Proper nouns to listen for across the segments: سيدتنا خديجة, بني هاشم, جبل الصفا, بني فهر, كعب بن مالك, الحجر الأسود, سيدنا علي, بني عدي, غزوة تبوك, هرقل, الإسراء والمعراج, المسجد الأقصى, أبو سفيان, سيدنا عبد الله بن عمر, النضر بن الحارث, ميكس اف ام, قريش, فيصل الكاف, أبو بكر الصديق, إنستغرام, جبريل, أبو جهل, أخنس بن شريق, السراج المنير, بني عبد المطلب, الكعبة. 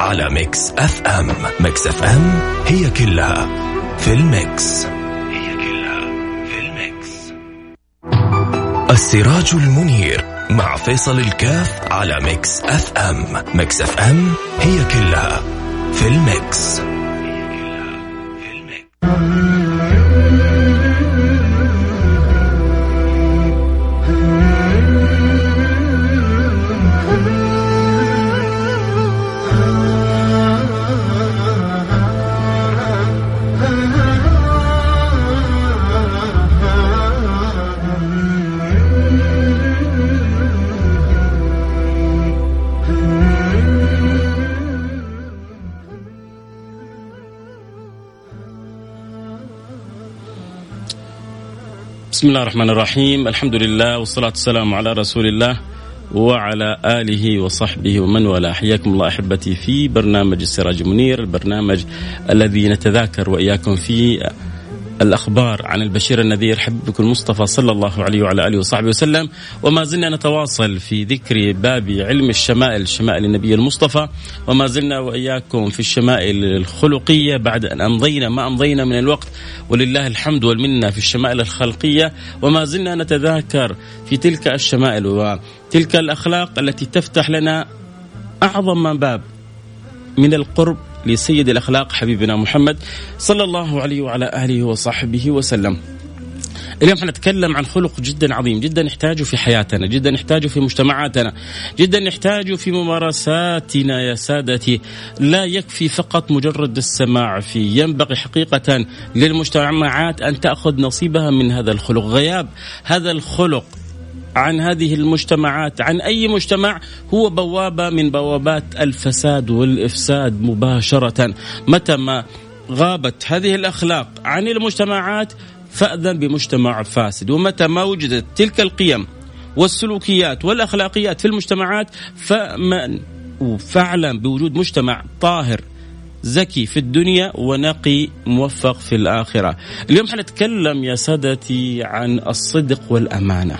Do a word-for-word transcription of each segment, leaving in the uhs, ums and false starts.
على ميكس اف ام. ميكس اف ام هي كلها في الميكس. هي كلها في الميكس. السراج المنير مع فيصل الكاف على ميكس اف ام. ميكس اف ام هي كلها في الميكس. هي كلها في الميكس. بسم الله الرحمن الرحيم، الحمد لله والصلاة والسلام على رسول الله وعلى آله وصحبه ومن والاه. حياكم الله أحبتي في برنامج السراج المنير، البرنامج الذي نتذاكر وإياكم فيه الأخبار عن البشير النذير حبيبكم المصطفى صلى الله عليه وعلى آله وصحبه وسلم. وما زلنا نتواصل في ذكر باب علم الشمائل، شمائل النبي المصطفى، وما زلنا وإياكم في الشمائل الخلقية بعد أن أمضينا ما أمضينا من الوقت ولله الحمد والمنة في الشمائل الخلقية. وما زلنا نتذاكر في تلك الشمائل وتلك الأخلاق التي تفتح لنا أعظم باب من القرب لسيد الأخلاق حبيبنا محمد صلى الله عليه وعلى آله وصحبه وسلم. اليوم حنتكلم عن خلق جدا عظيم، جدا نحتاجه في حياتنا، جدا نحتاجه في مجتمعاتنا، جدا نحتاجه في ممارساتنا يا سادتي. لا يكفي فقط مجرد السماع فيه، ينبغي حقيقة للمجتمعات أن تأخذ نصيبها من هذا الخلق. غياب هذا الخلق عن هذه المجتمعات، عن أي مجتمع، هو بوابة من بوابات الفساد والإفساد مباشرة. متى ما غابت هذه الأخلاق عن المجتمعات فأذن بمجتمع فاسد، ومتى ما وجدت تلك القيم والسلوكيات والأخلاقيات في المجتمعات فعلا بوجود مجتمع طاهر زكي في الدنيا ونقي موفق في الآخرة. اليوم حنتكلم يا سادتي عن الصدق والأمانة.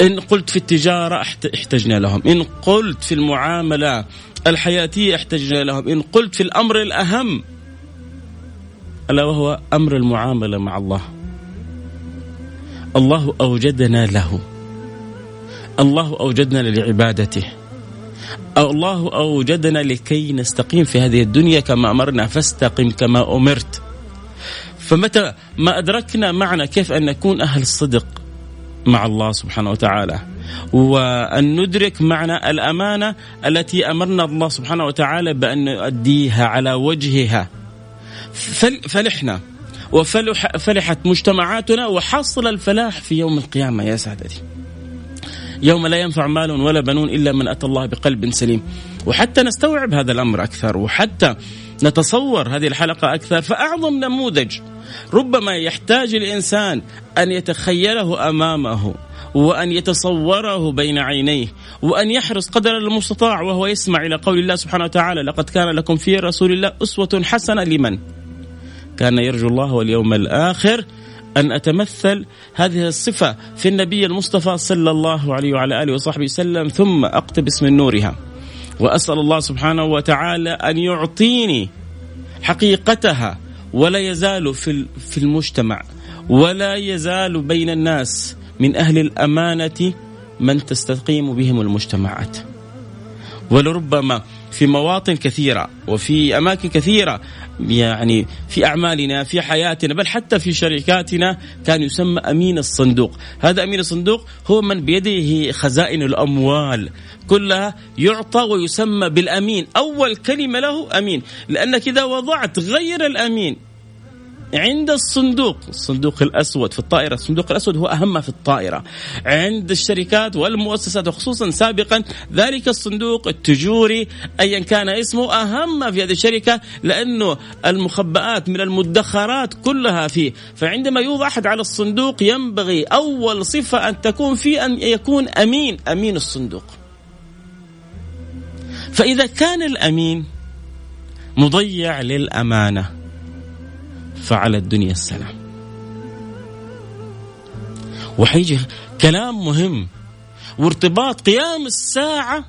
إن قلت في التجارة احتجنا لهم، إن قلت في المعاملة الحياتية احتجنا لهم، إن قلت في الأمر الأهم ألا وهو أمر المعاملة مع الله. الله أوجدنا له، الله أوجدنا لعبادته، الله أوجدنا لكي نستقيم في هذه الدنيا كما أمرنا، فاستقم كما أمرت. فمتى ما أدركنا معنا كيف أن نكون أهل الصدق مع الله سبحانه وتعالى، وأن ندرك معنى الأمانة التي أمرنا الله سبحانه وتعالى بأن نؤديها على وجهها، فلحنا وفلحت مجتمعاتنا، وحصل الفلاح في يوم القيامة يا سادتي، يوم لا ينفع مال ولا بنون إلا من أتى الله بقلب سليم. وحتى نستوعب هذا الأمر أكثر، وحتى نتصور هذه الحلقة أكثر، فأعظم نموذج ربما يحتاج الإنسان أن يتخيله أمامه وأن يتصوره بين عينيه، وأن يحرص قدر المستطاع وهو يسمع إلى قول الله سبحانه وتعالى: لقد كان لكم في رسول الله أسوة حسنة لمن كان يرجو الله واليوم الآخر. أن أتمثل هذه الصفة في النبي المصطفى صلى الله عليه وعلى آله وصحبه وسلم، ثم أقتبس من نورها، وأسأل الله سبحانه وتعالى أن يعطيني حقيقتها، ولا يزال في المجتمع ولا يزال بين الناس من أهل الأمانة من تستقيم بهم المجتمعات. ولربما في مواطن كثيرة وفي أماكن كثيرة، يعني في أعمالنا في حياتنا، بل حتى في شركاتنا، كان يسمى أمين الصندوق. هذا أمين الصندوق هو من بيده خزائن الأموال كلها، يعطى ويسمى بالأمين. أول كلمة له أمين، لأنك إذا وضعت غير الأمين عند الصندوق الصندوق الأسود في الطائرة. الصندوق الأسود هو أهم في الطائرة عند الشركات والمؤسسات، وخصوصا سابقا ذلك الصندوق التجوري أيا كان اسمه أهم في هذه الشركة، لأنه المخبئات من المدخرات كلها فيه. فعندما يوضع أحد على الصندوق ينبغي أول صفة أن تكون فيه أن يكون أمين، أمين الصندوق. فإذا كان الأمين مضيع للأمانة فعلى الدنيا السلام. وحيجي كلام مهم وارتباط قيام الساعة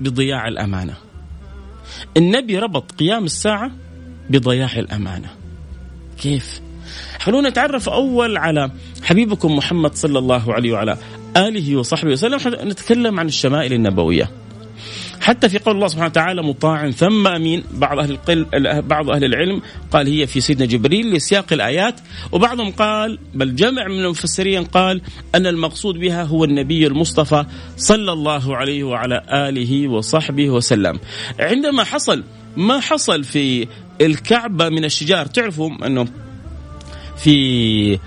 بضياع الأمانة. النبي ربط قيام الساعة بضياع الأمانة. كيف؟ خلونا نتعرف أول على حبيبكم محمد صلى الله عليه وعلى آله وصحبه وسلم. نتكلم عن الشمائل النبوية، حتى في قول الله سبحانه وتعالى مطاع ثم أمين. بعض أهل القل... بعض أهل العلم قال هي في سيدنا جبريل لسياق الآيات، وبعضهم قال بل جمع من المفسرين قال أن المقصود بها هو النبي المصطفى صلى الله عليه وعلى آله وصحبه وسلم. عندما حصل ما حصل في الكعبة من الشجار، تعرفوا أنه في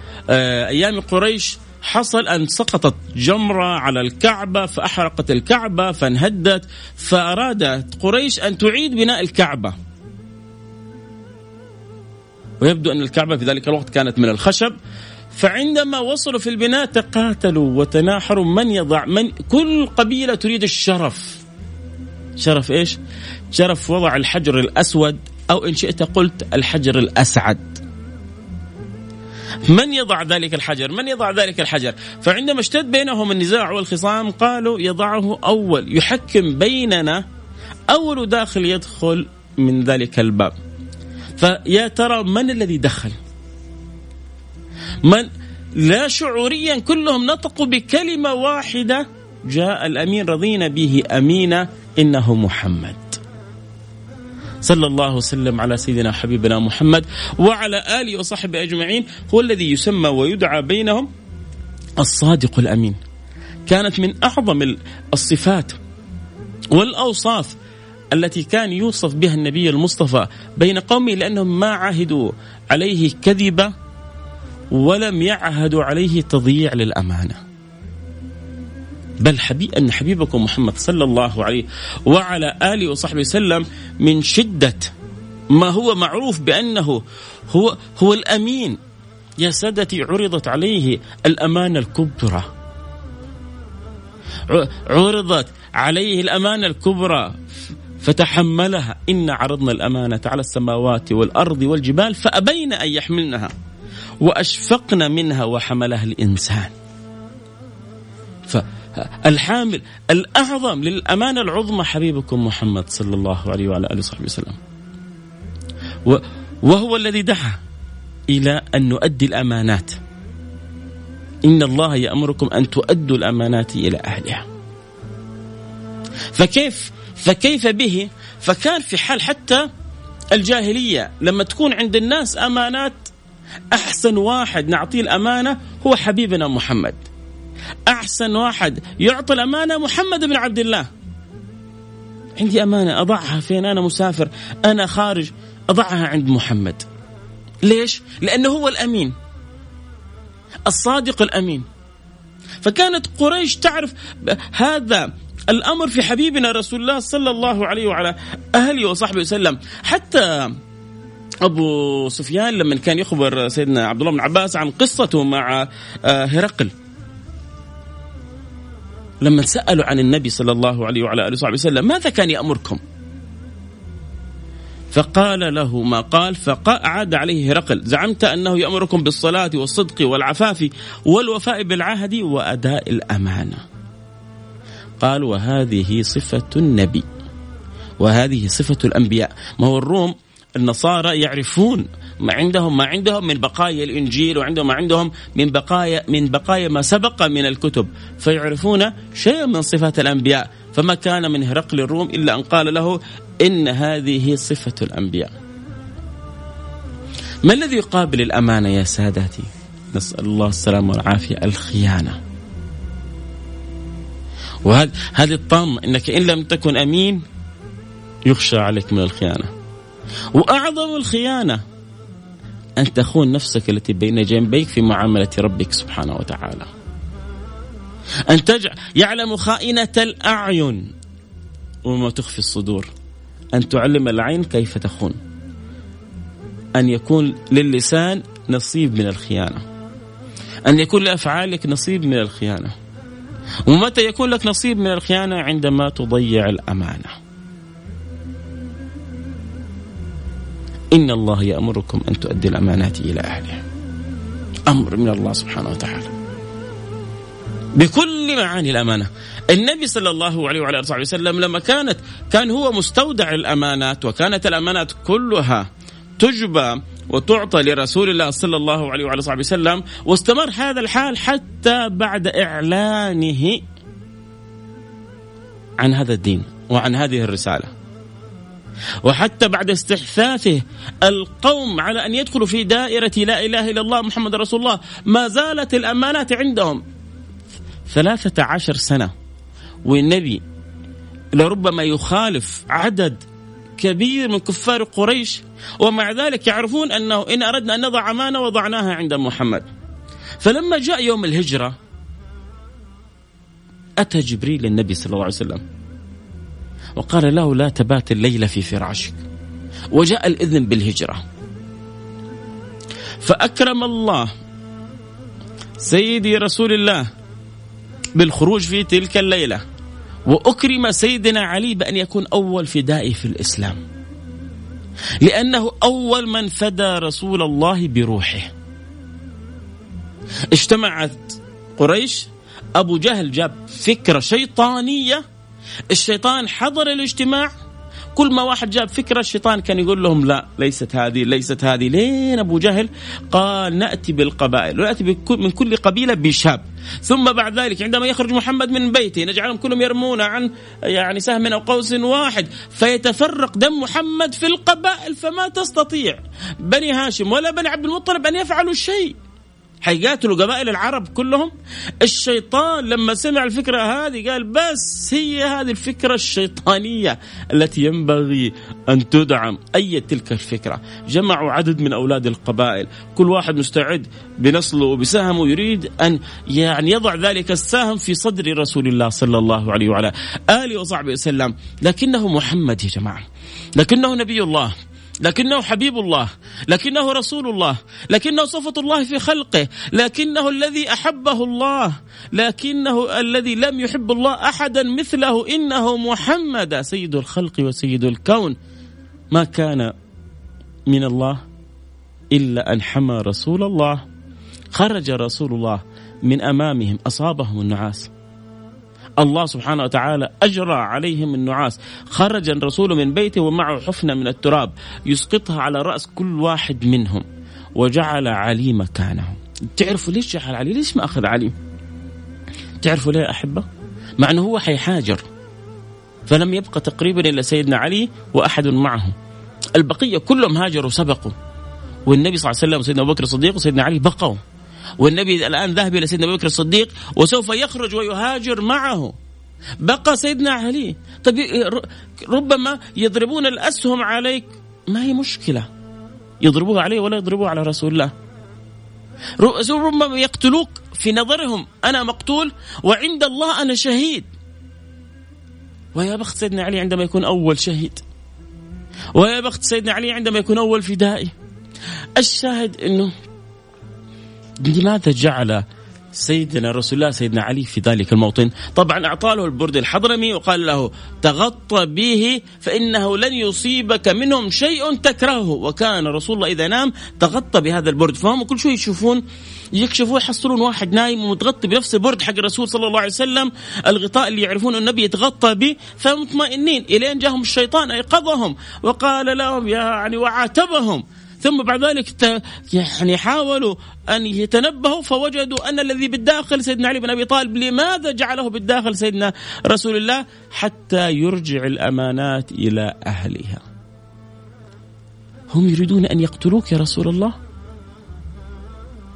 أيام قريش حصل أن سقطت جمرة على الكعبة فأحرقت الكعبة فانهدت، فأرادت قريش أن تعيد بناء الكعبة. ويبدو أن الكعبة في ذلك الوقت كانت من الخشب، فعندما وصلوا في البناء تقاتلوا وتناحروا من يضع من كل قبيلة تريد الشرف. شرف إيش؟ شرف وضع الحجر الأسود، أو إن شئت قلت الحجر الأسعد. من يضع ذلك الحجر من يضع ذلك الحجر فعندما اشتد بينهم النزاع والخصام قالوا يضعه أول، يحكم بيننا أول داخل يدخل من ذلك الباب. فيا ترى من الذي دخل؟ من لا شعوريا كلهم نطقوا بكلمة واحدة، جاء الأمين رضينا به أمينا، إنه محمد صلى الله وسلم على سيدنا حبيبنا محمد وعلى آله وصحبه أجمعين. هو الذي يسمى ويدعى بينهم الصادق الأمين. كانت من أعظم الصفات والأوصاف التي كان يوصف بها النبي المصطفى بين قومه، لأنهم ما عاهدوا عليه كذبة ولم يعهدوا عليه تضييع للأمانة. بل حبيب أن حبيبكم محمد صلى الله عليه وعلى آله وصحبه وسلم من شدة ما هو معروف بأنه هو, هو الأمين. يا سادتي، عرضت عليه الأمانة الكبرى، عرضت عليه الأمانة الكبرى فتحملها. إن عرضنا الأمانة على السماوات والأرض والجبال فأبين أن يحملنها وأشفقنا منها وحملها الإنسان. ف الحامل الأعظم للأمانة العظمى حبيبكم محمد صلى الله عليه وعلى آله وصحبه وسلم، وهو الذي دعا إلى أن نؤدي الأمانات. إن الله يأمركم أن تؤدوا الأمانات إلى أهلها. فكيف فكيف به فكان في حال حتى الجاهلية لما تكون عند الناس أمانات، أحسن واحد نعطيه الأمانة هو حبيبنا محمد. أحسن واحد يعطي الأمانة محمد بن عبد الله. عندي أمانة أضعها فين؟ أنا مسافر، أنا خارج، أضعها عند محمد. ليش؟ لأنه هو الأمين الصادق الأمين. فكانت قريش تعرف هذا الأمر في حبيبنا رسول الله صلى الله عليه وعلى أهله وصحبه وسلم. حتى أبو سفيان لما كان يخبر سيدنا عبد الله بن عباس عن قصته مع هرقل، لما سألوا عن النبي صلى الله عليه وعلى آله وصحبه وسلم ماذا كان يأمركم، فقال له ما قال، فقعد عليه هرقل زعمت أنه يأمركم بالصلاة والصدق والعفاف والوفاء بالعهد وأداء الأمانة. قال وهذه صفة النبي وهذه صفة الأنبياء. ما هو الروم النصارى يعرفون ما عندهم ما عندهم من بقايا الإنجيل، وعندهم ما عندهم من بقايا من بقايا ما سبق من الكتب، فيعرفون شيئا من صفات الأنبياء. فما كان من هرقل الروم إلا أن قال له إن هذه صفة الأنبياء. ما الذي يقابل الأمانة يا سادتي؟ نسأل الله السلامة والعافية، الخيانة. وهذا هذه الطامة إنك إن لم تكن أمين يخشى عليك من الخيانة. وأعظم الخيانة أن تخون نفسك التي بين جنبيك في معاملة ربك سبحانه وتعالى. أن تجعل يعلم خائنة الأعين وما تخفي الصدور. أن تعلم العين كيف تخون. أن يكون للسان نصيب من الخيانة. أن يكون لأفعالك نصيب من الخيانة. ومتى يكون لك نصيب من الخيانة؟ عندما تضيع الأمانة. إن الله يأمركم أن تؤدي الأمانات إلى أهلها. أمر من الله سبحانه وتعالى بكل معاني الأمانة. النبي صلى الله عليه وعلى آله وسلم لما كانت كان هو مستودع الأمانات، وكانت الأمانات كلها تجبى وتعطى لرسول الله صلى الله عليه وعلى آله وسلم، واستمر هذا الحال حتى بعد إعلانه عن هذا الدين وعن هذه الرسالة، وحتى بعد استحثاثه القوم على أن يدخلوا في دائرة لا إله إلا الله محمد رسول الله. ما زالت الأمانات عندهم ثلاثة عشر سنة، والنبي لربما يخالف عدد كبير من كفار قريش، ومع ذلك يعرفون أنه إن أردنا أن نضع أمانة وضعناها عند محمد. فلما جاء يوم الهجرة أتى جبريل النبي صلى الله عليه وسلم وقال له لا تبات الليلة في فراشك، وجاء الإذن بالهجرة. فأكرم الله سيدي رسول الله بالخروج في تلك الليلة، وأكرم سيدنا علي بأن يكون أول فدائي في الإسلام، لأنه أول من فدى رسول الله بروحه. اجتمعت قريش، أبو جهل جاب فكرة شيطانية، الشيطان حضر الاجتماع، كل ما واحد جاب فكرة الشيطان كان يقول لهم لا ليست هذه ليست هذه لين أبو جهل قال نأتي بالقبائل، ونأتي من كل قبيلة بشاب، ثم بعد ذلك عندما يخرج محمد من بيته نجعلهم كلهم يرمون عن يعني سهم أو قوس واحد، فيتفرق دم محمد في القبائل، فما تستطيع بني هاشم ولا بني عبد المطلب أن يفعلوا شيء، حيقاتلوا قبائل العرب كلهم. الشيطان لما سمع الفكرة هذه قال بس هي هذه الفكرة الشيطانية التي ينبغي أن تدعم. أي تلك الفكرة؟ جمعوا عدد من أولاد القبائل، كل واحد مستعد بنصله وبسهمه، يريد أن يعني يضع ذلك السهم في صدر رسول الله صلى الله عليه وعلى آله وصحبه وسلم. لكنه محمد يا جماعة، لكنه نبي الله، لكنه حبيب الله، لكنه رسول الله، لكنه صفة الله في خلقه، لكنه الذي أحبه الله، لكنه الذي لم يحب الله أحدا مثله، إنه محمد سيد الخلق وسيد الكون. ما كان من الله إلا أن حمى رسول الله. خرج رسول الله من أمامهم أصابهم النعاس، الله سبحانه وتعالى أجرى عليهم النعاس. خرج الرسول من بيته ومعه حفنة من التراب يسقطها على رأس كل واحد منهم، وجعل علي مكانه. تعرفوا ليش جعل علي؟ ليش ما أخذ علي؟ تعرفوا ليه أحبه؟ مع أنه هو حيحاجر، فلم يبقى تقريبا إلا سيدنا علي وأحد معه، البقية كلهم هاجروا سبقوا، والنبي صلى الله عليه وسلم وسيدنا أبو بكر الصديق وسيدنا علي بقوا، والنبي الآن ذهب إلى سيدنا أبو بكر الصديق وسوف يخرج ويهاجر معه، بقى سيدنا علي. طب ربما يضربون الأسهم عليك، ما هي مشكلة، يضربوها عليه ولا يضربوها على رسول الله. ربما يقتلوك، في نظرهم أنا مقتول وعند الله أنا شهيد. ويا بخت سيدنا علي عندما يكون أول شهيد، ويا بخت سيدنا علي عندما يكون أول فدائي. الشاهد أنه لماذا جعل سيدنا رسول الله سيدنا علي في ذلك الموطن؟ طبعا أعطى له البرد الحضرمي وقال له تغطى به فإنه لن يصيبك منهم شيء تكرهه، وكان رسول الله إذا نام تغطى بهذا البرد، فهم كل شيء يشوفون يكشفوا يحصلون واحد نايم ومتغطى بنفس البرد حق الرسول صلى الله عليه وسلم، الغطاء اللي يعرفون النبي يتغطى به، فمطمئنين. إلين جاهم الشيطان أيقظهم وقال لهم يعني وعاتبهم، ثم بعد ذلك يعني حاولوا أن يتنبهوا فوجدوا أن الذي بالداخل سيدنا علي بن أبي طالب. لماذا جعله بالداخل سيدنا رسول الله؟ حتى يرجع الأمانات إلى أهلها. هم يريدون أن يقتلوك يا رسول الله،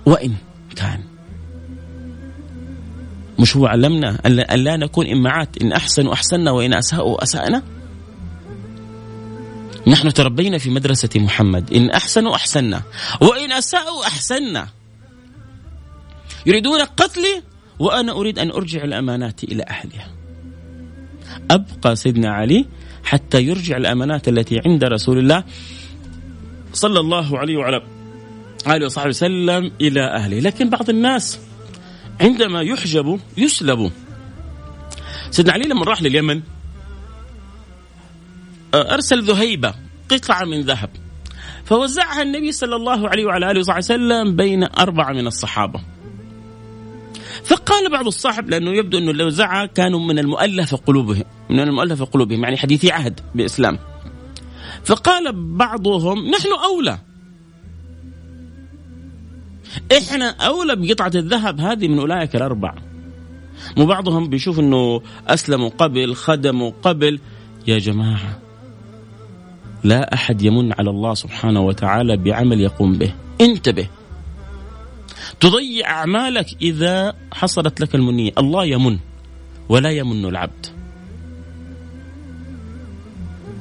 وإن كان مش هو علمنا أن لا نكون إمعات، إن أحسنوا أحسننا وإن أساءوا أساءنا. نحن تربينا في مدرسة محمد، إن أحسنوا أحسننا وإن أساءوا أحسننا. يريدون قتلي وأنا أريد أن أرجع الأمانات إلى أهلها. أبقى سيدنا علي حتى يرجع الأمانات التي عند رسول الله صلى الله عليه وعلى آله وصحبه وسلم إلى أهله. لكن بعض الناس عندما يحجبوا يسلبوا. سيدنا علي لما راح لليمن أرسل ذهيبة قطعة من ذهب فوزعها النبي صلى الله عليه وعلى آله وصحبه وسلم بين أربعة من الصحابة. فقال بعض الصحابة، لأنه يبدو أنه لو زعى كانوا من المؤلف قلوبهم، من المؤلف قلوبهم يعني حديثي عهد بإسلام، فقال بعضهم نحن أولى، إحنا أولى بقطعة الذهب هذه من أولئك الأربعة. وبعضهم بيشوف أنه أسلموا قبل، خدموا قبل. يا جماعة، لا أحد يمن على الله سبحانه وتعالى بعمل يقوم به. انتبه، تضيع أعمالك إذا حصلت لك المنية. الله يمن ولا يمن العبد.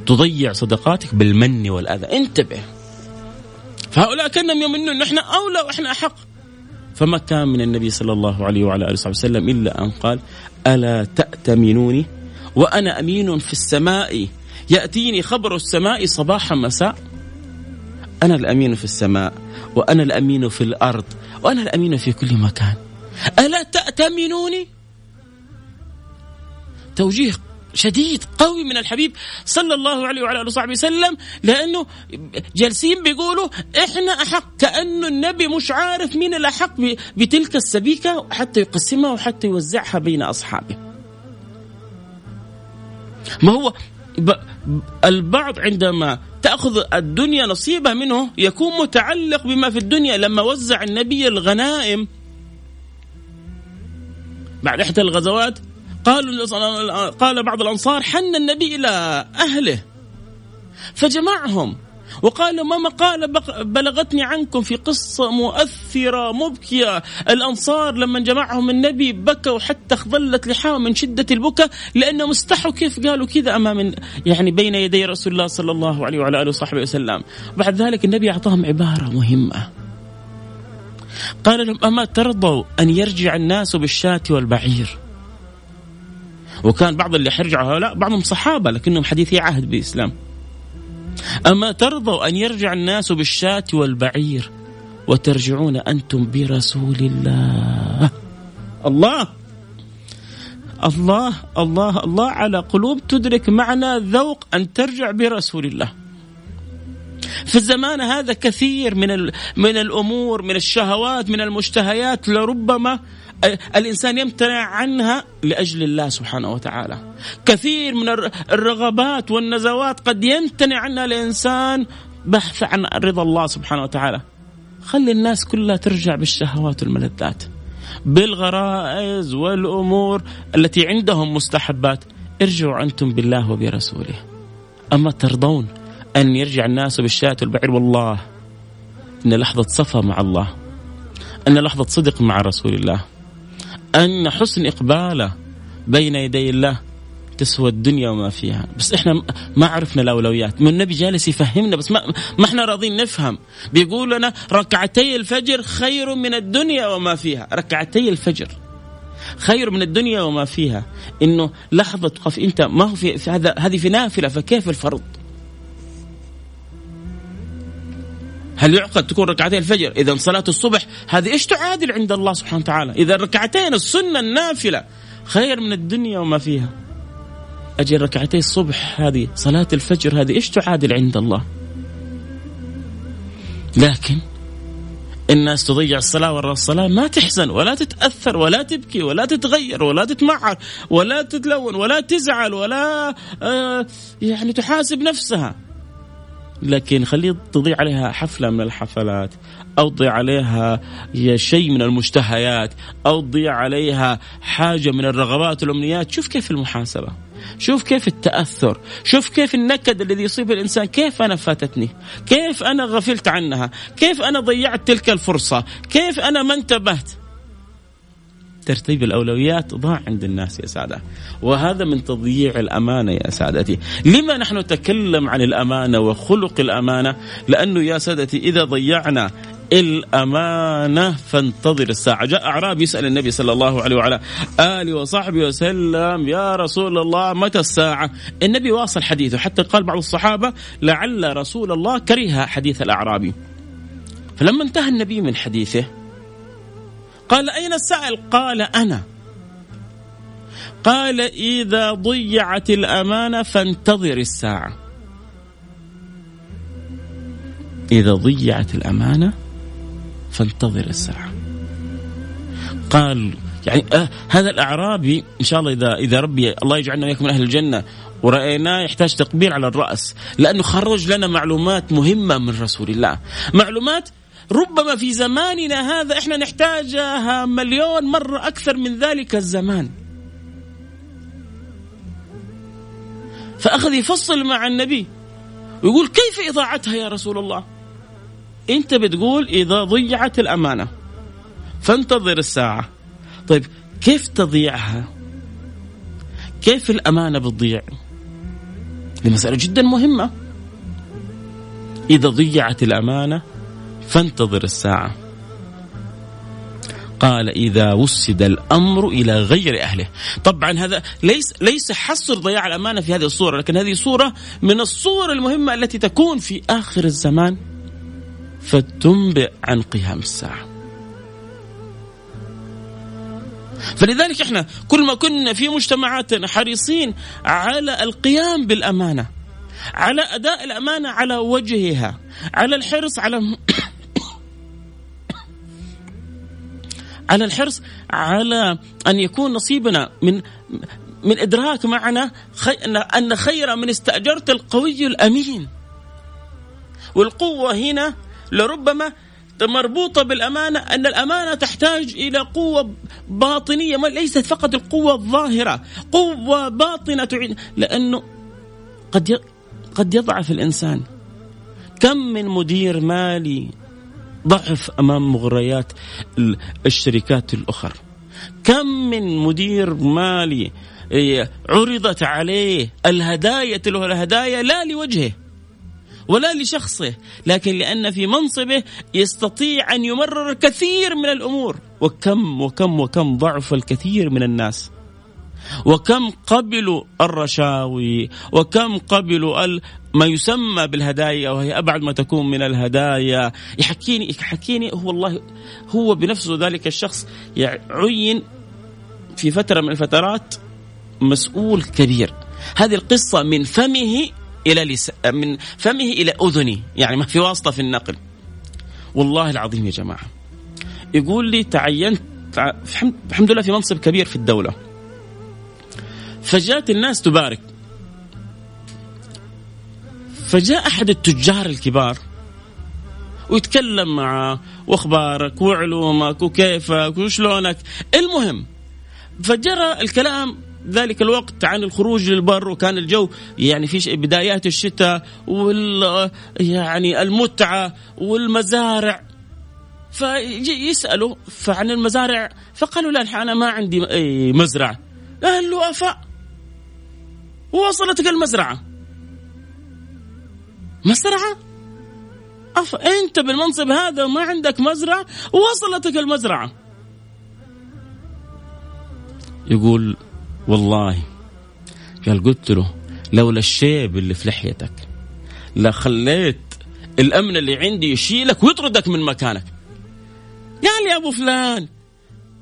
تضيع صدقاتك بالمن والأذى، انتبه. فهؤلاء كانهم يمنون نحن أولى وإحنا أحق. فما كان من النبي صلى الله عليه وعلى آله وسلم إلا أن قال ألا تأتمنوني وأنا أمين في السماء يأتيني خبر السماء صباحا مساء. أنا الأمين في السماء وأنا الأمين في الأرض وأنا الأمين في كل مكان، ألا تأتمنوني؟ توجيه شديد قوي من الحبيب صلى الله عليه وعلى آله وصحبه وسلم، لأنه جالسين بيقولوا إحنا أحق، كأنه النبي مش عارف مين الأحق بتلك السبيكة حتى يقسمها وحتى يوزعها بين أصحابه. ما هو البعض عندما تأخذ الدنيا نصيبها منه يكون متعلق بما في الدنيا. لما وزع النبي الغنائم بعد إحدى الغزوات قالوا قال بعض الأنصار حن النبي إلى أهله فجمعهم وقالوا ما مقال بلغتني عنكم في قصة مؤثرة مبكية. الأنصار لما جمعهم النبي بكوا حتى خضلت لحاهم من شدة البكاء، لأنهم استحوا كيف قالوا كذا أمام يعني بين يدي رسول الله صلى الله عليه وعلى آله وصحبه وسلم. بعد ذلك النبي أعطاهم عبارة مهمة، قال لهم أما ترضوا أن يرجع الناس بالشاة والبعير؟ وكان بعض اللي حرجعوا هؤلاء بعضهم صحابة لكنهم حديثي عهد بإسلام. أما ترضوا أن يرجع الناس بالشاة والبعير وترجعون أنتم برسول الله؟ الله الله الله الله على قلوب تدرك معنى ذوق أن ترجع برسول الله. في الزمان هذا كثير من من الأمور، من الشهوات، من المشتهيات، لربما الإنسان يمتنع عنها لأجل الله سبحانه وتعالى. كثير من الرغبات والنزوات قد يمتنع عنها الإنسان بحث عن رضا الله سبحانه وتعالى. خلي الناس كلها ترجع بالشهوات والملذات، بالغرائز والأمور التي عندهم مستحبات. ارجعوا أنتم بالله وبرسوله. أما ترضون أن يرجع الناس بالشاة والبعير؟ والله إن لحظة صفا مع الله، أن لحظة صدق مع رسول الله، أن حسن إقباله بين يدي الله تسوى الدنيا وما فيها. بس إحنا ما عرفنا الأولويات. من النبي جالس يفهمنا بس ما, ما إحنا راضين نفهم. بيقول لنا ركعتي الفجر خير من الدنيا وما فيها. ركعتي الفجر خير من الدنيا وما فيها، إنه لحظة تقف أنت. ما هو في هذا، هذه في نافلة، فكيف الفرض؟ هل يعقد تكون ركعتين الفجر؟ إذا صلاة الصبح هذه إيش تعادل عند الله سبحانه وتعالى؟ إذا ركعتين السنة النافلة خير من الدنيا وما فيها، أجل ركعتين الصبح هذه صلاة الفجر هذه إيش تعادل عند الله؟ لكن الناس تضيع الصلاة ورا الصلاة، ما تحزن ولا تتأثر ولا تبكي ولا تتغير ولا تتمعر ولا تتلون ولا تزعل ولا آه يعني تحاسب نفسها. لكن خليه تضيع عليها حفلة من الحفلات، أو تضيع عليها شيء من المشتهيات، أو تضيع عليها حاجة من الرغبات والأمنيات. شوف كيف المحاسبة، شوف كيف التأثر، شوف كيف النكد الذي يصيب الإنسان. كيف أنا فاتتني، كيف أنا غفلت عنها، كيف أنا ضيعت تلك الفرصة، كيف أنا ما انتبهت. ترتيب الأولويات ضاع عند الناس يا سادة، وهذا من تضييع الأمانة يا سادتي. لما نحن نتكلم عن الأمانة وخلق الأمانة؟ لأنه يا سادتي إذا ضيعنا الأمانة فانتظر الساعة. جاء أعرابي يسأل النبي صلى الله عليه وعلى آله وصحبه وسلم: يا رسول الله متى الساعة؟ النبي واصل حديثه، حتى قال بعض الصحابة: لعل رسول الله كره حديث الأعرابي. فلما انتهى النبي من حديثه قال: أين السائل؟ قال: أنا. قال: إذا ضيعت الأمانة فانتظر الساعة. إذا ضيعت الأمانة فانتظر الساعة. قال يعني آه هذا الأعرابي إن شاء الله إذا إذا ربي الله يجعلنا وياكم من أهل الجنة ورأيناه يحتاج تقبيل على الرأس، لأنه خرج لنا معلومات مهمة من رسول الله، معلومات ربما في زماننا هذا إحنا نحتاجها مليون مرة أكثر من ذلك الزمان. فأخذ يفصل مع النبي ويقول: كيف إضاعتها يا رسول الله؟ أنت بتقول إذا ضيعت الأمانة فانتظر الساعة. طيب كيف تضيعها؟ كيف الأمانة بتضيع؟ لمسألة جدا مهمة. إذا ضيعت الأمانة فانتظر الساعة. قال: إذا وسد الأمر إلى غير أهله. طبعا هذا ليس ليس حصر ضياع الأمانة في هذه الصورة، لكن هذه صورة من الصور المهمة التي تكون في آخر الزمان فتنبئ عن قيام الساعة. فلذلك احنا كل ما كنا في مجتمعاتنا حريصين على القيام بالأمانة، على أداء الأمانة على وجهها، على الحرص على على الحرص على أن يكون نصيبنا من من إدراك معنا أن خير من استأجرت القوي الأمين. والقوة هنا لربما مربوطة بالأمانة، أن الأمانة تحتاج إلى قوة باطنية، ليست فقط القوة الظاهرة، قوة باطنة تعين، لأنه قد قد يضعف الإنسان. كم من مدير مالي ضعف أمام مغريات الشركات الأخرى، كم من مدير مالي عرضت عليه الهدايا الهدايا لا لوجهه ولا لشخصه، لكن لأن في منصبه يستطيع أن يمرر كثير من الأمور. وكم وكم وكم ضعف الكثير من الناس، وكم قبلوا الرشاوي، وكم قبلوا ما يسمى بالهدايا وهي أبعد ما تكون من الهدايا. يحكيني يحكيني هو والله هو بنفسه ذلك الشخص يعين في فترة من الفترات مسؤول كبير. هذه القصة من فمه إلى لس... من فمه إلى أذني، يعني ما في واسطة في النقل. والله العظيم يا جماعة، يقول لي: تعينت الحمد لله في منصب كبير في الدولة، فجاءت الناس تبارك، فجاء أحد التجار الكبار ويتكلم معه: وأخبارك وعلومك وكيفك وشلونك. المهم فجرى الكلام ذلك الوقت عن الخروج للبر، وكان الجو يعني في بدايات الشتاء وال يعني المتعة والمزارع. فيسألوا فعن المزارع، فقالوا: لا أنا ما عندي أي مزرعة. قال له: أفا ووصلتك المزرعة؟ مزرعة؟ أفا أنت بالمنصب هذا وما عندك مزرعة ووصلتك المزرعة؟ يقول: والله قال قلت له لولا الشيب اللي في لحيتك لخليت الأمن اللي عندي يشيلك ويطردك من مكانك. قال: يا أبو فلان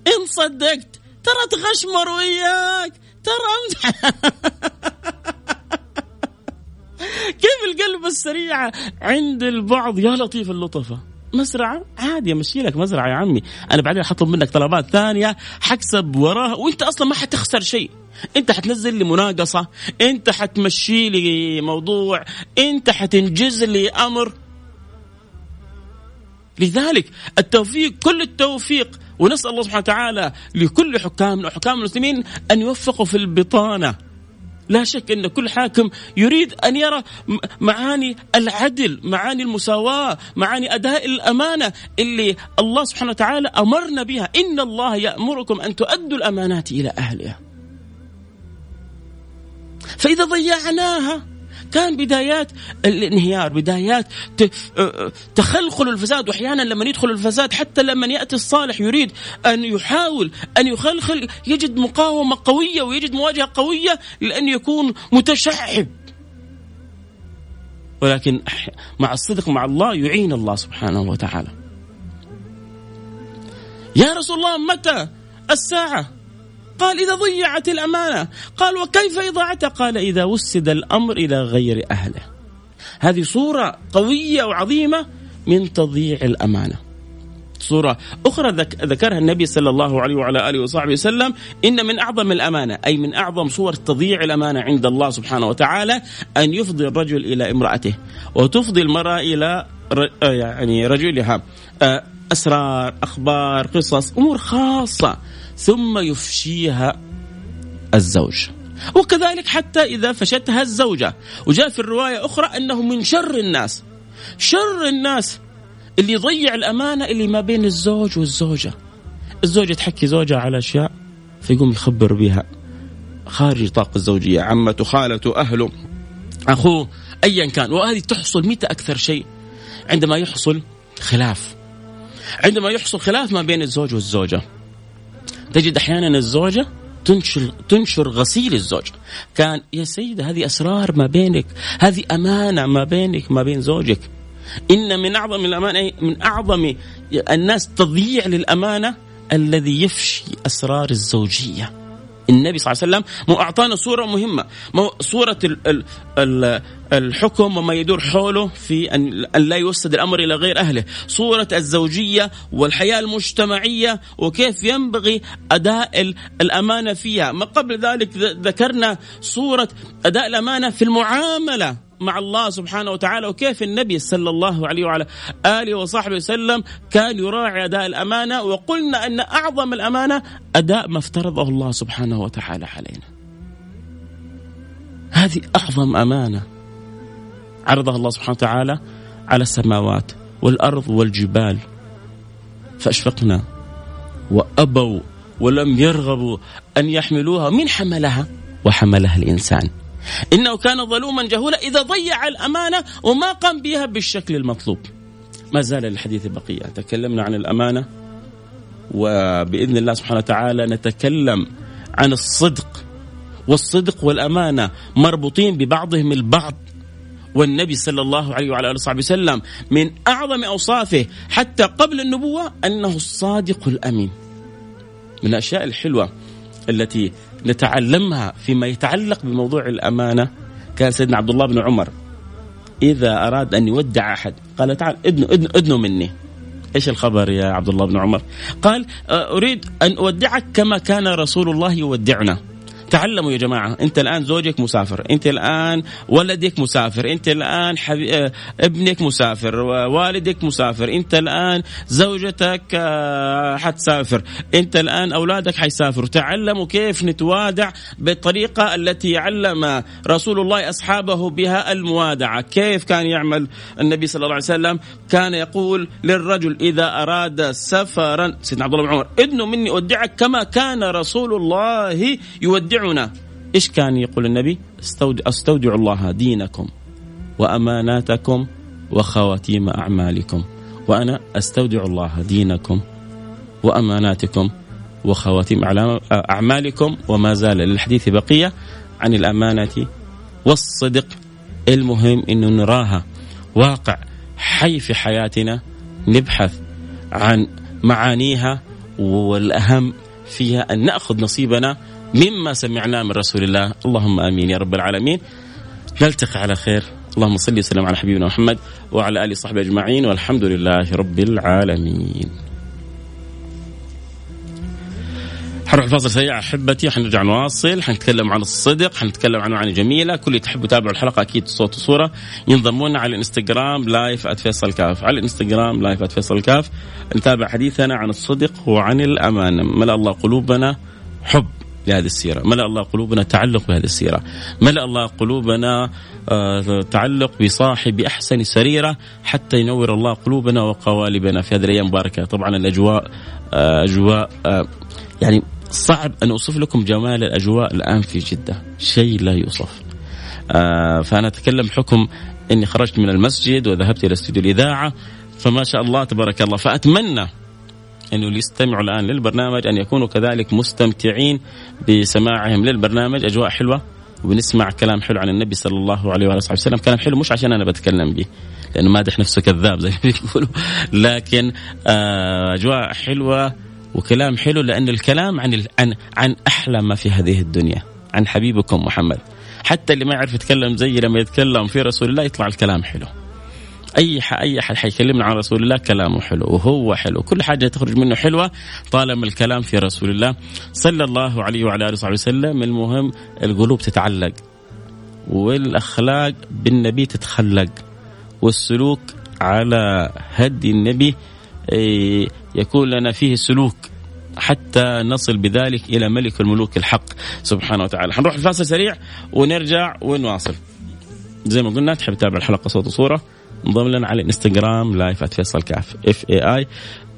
إن صدقت ترى تغشمر وياك، ترى كيف القلب السريعة عند البعض. يا لطيف اللطفة، مزرعة عادي، امشي لك مزرعة يا عمي، انا بعدين حطلب منك طلبات ثانية حكسب وراها، وانت اصلا ما حتخسر شيء، انت حتنزل لي مناقصة، انت حتمشي لي موضوع، انت حتنجز لي امر. لذلك التوفيق، كل التوفيق، ونسأل الله سبحانه وتعالى لكل حكامنا وحكام المسلمين أن يوفقوا في البطانة لا شك أن كل حاكم يريد أن يرى معاني العدل، معاني المساواة، معاني أداء الأمانة اللي الله سبحانه وتعالى أمرنا بها. إن الله يأمركم أن تؤدوا الأمانات إلى أهلها. فإذا ضيعناها كان بدايات الانهيار، بدايات تخلخل الفساد. وأحيانا لما يدخل الفساد حتى لما يأتي الصالح يريد أن يحاول أن يخلخل يجد مقاومة قوية ويجد مواجهة قوية لأن يكون متشعب. ولكن مع الصدق مع الله يعين الله سبحانه وتعالى. يا رسول الله متى الساعة؟ قال إذا ضيعت الأمانة. قال وكيف إضاعتها؟ قال إذا وسد الأمر إلى غير أهله. هذه صورة قوية وعظيمة من تضييع الأمانة. صورة أخرى ذكرها النبي صلى الله عليه وعلى آله وصحبه وسلم، إن من أعظم الأمانة، أي من أعظم صور تضييع الأمانة عند الله سبحانه وتعالى، أن يفضي الرجل إلى امرأته، وتفضي المرأة إلى يعني رجلها، أسرار، أخبار، قصص، أمور خاصة، ثم يفشيها الزوج. وكذلك حتى إذا فشتها الزوجة. وجاء في الرواية أخرى أنه من شر الناس، شر الناس اللي يضيع الأمانة اللي ما بين الزوج والزوجة. الزوجة تحكي زوجها على أشياء فيقوم يخبر بها خارج طاق الزوجية، عمته، خالته، أهله، أخوه، أيا كان. وهذه تحصل متى أكثر شيء؟ عندما يحصل خلاف، عندما يحصل خلاف ما بين الزوج والزوجة. تجد أحيانا الزوجة تنشر, تنشر غسيل الزوج. كان يا سيدة هذه أسرار ما بينك، هذه أمانة ما بينك ما بين زوجك. إن من أعظم الأمانة، من أعظم الناس تضييع للأمانة الذي يفشي أسرار الزوجية. النبي صلى الله عليه وسلم أعطانا صورة مهمة، صورة الحكم وما يدور حوله في أن لا يوسد الأمر إلى غير أهله، صورة الزوجية والحياة المجتمعية وكيف ينبغي أداء الأمانة فيها. ما قبل ذلك ذكرنا صورة أداء الأمانة في المعاملة مع الله سبحانه وتعالى، وكيف النبي صلى الله عليه وعلى آله وصحبه وسلم كان يراعي أداء الأمانة. وقلنا أن أعظم الأمانة أداء ما افترضه الله سبحانه وتعالى علينا. هذه أعظم أمانة عرضها الله سبحانه وتعالى على السماوات والأرض والجبال، فأشفقنا وأبوا ولم يرغبوا أن يحملوها. من حملها؟ وحملها الإنسان، إنه كان ظلوما جهولا. إذا ضيع الأمانة وما قام بها بالشكل المطلوب. ما زال الحديث بقية، تكلمنا عن الأمانة، وبإذن الله سبحانه وتعالى نتكلم عن الصدق. والصدق والأمانة مربوطين ببعضهم البعض. والنبي صلى الله عليه وعلى آله وصحبه وسلم من أعظم أوصافه حتى قبل النبوة أنه الصادق الأمين. من الأشياء الحلوة التي نتعلمها فيما يتعلق بموضوع الأمانة، كان سيدنا عبد الله بن عمر إذا أراد أن يودع أحد قال تعال ادنوا ادنوا ادنوا مني. إيش الخبر يا عبد الله بن عمر؟ قال أريد أن أودعك كما كان رسول الله يودعنا. تعلموا يا جماعة، أنت الآن زوجك مسافر، أنت الآن ولدك مسافر، أنت الآن حبي... ابنك مسافر، والدك مسافر، أنت الآن زوجتك حتسافر، أنت الآن أولادك حيسافر. تعلموا كيف نتوادع بالطريقة التي علم رسول الله أصحابه بها الموادعة. كيف كان يعمل النبي صلى الله عليه وسلم؟ كان يقول للرجل إذا أراد سفرا، سيدنا عبد الله بن عمر، ادنوا مني أودعك كما كان رسول الله يودع. إيش كان يقول النبي؟ استودع الله دينكم وأماناتكم وخواتيم أعمالكم. وأنا استودع الله دينكم وأماناتكم وخواتيم أعمالكم. وما زال للحديث بقية عن الأمانة والصدق. المهم إنه نراها واقع حي في حياتنا، نبحث عن معانيها، والأهم فيها أن نأخذ نصيبنا مما سمعناه من رسول الله. اللهم آمين يا رب العالمين. نلتقي على خير. اللهم صل وسلم على حبيبنا محمد وعلى آله وصحبه أجمعين، والحمد لله رب العالمين. حنروح فاصل سريع أحبتي، حنرجع نواصل، حنتكلم عن الصدق، حنتكلم عن معاني جميلة. كل يتحب يتابعوا الحلقة أكيد صوت وصورة ينضمونا على الإنستغرام لايف آت فيصل كاف، على الإنستغرام لايف آت فيصل كاف. نتابع حديثنا عن الصدق وعن الأمانة. ملأ الله قلوبنا حب لهذه السيرة، ملأ الله قلوبنا تعلق بهذه السيرة، ملأ الله قلوبنا تعلق بصاحب أحسن سريرة حتى ينور الله قلوبنا وقوالبنا في هذه الأيام المباركة. طبعا الأجواء أجواء يعني صعب أن أوصف لكم جمال الأجواء الآن في جدة، شيء لا يوصف. فأنا أتكلم حكم أني خرجت من المسجد وذهبت إلى استوديو الإذاعة، فما شاء الله تبارك الله. فأتمنى أنه اللي يستمعوا الآن للبرنامج أن يكونوا كذلك مستمتعين بسماعهم للبرنامج. أجواء حلوة وبنسمع كلام حلو عن النبي صلى الله عليه وآله وسلم، كلام حلو مش عشان أنا بتكلم به لأنه مادح نفسه كذاب زي ما يقولوا، لكن أجواء حلوة وكلام حلو، لأن الكلام عن عن عن أحلى ما في هذه الدنيا، عن حبيبكم محمد. حتى اللي ما يعرف يتكلم زي لما يتكلم في رسول الله يطلع الكلام حلو. أي ح أي أحد حيكلمنا عن رسول الله كلامه حلو وهو حلو، كل حاجة تخرج منه حلوة طالما الكلام في رسول الله صلى الله عليه وعلى آله وصحبه وسلم. المهم القلوب تتعلق، والأخلاق بالنبي تتخلق، والسلوك على هدي النبي يكون لنا فيه سلوك حتى نصل بذلك إلى ملك الملوك الحق سبحانه وتعالى. هنروح الفاصل سريع ونرجع ونواصل. زي ما قلنا تحب تتابع الحلقة صوت وصورة، انضم لنا على انستغرام لايف @فيصل كاف اف اي اي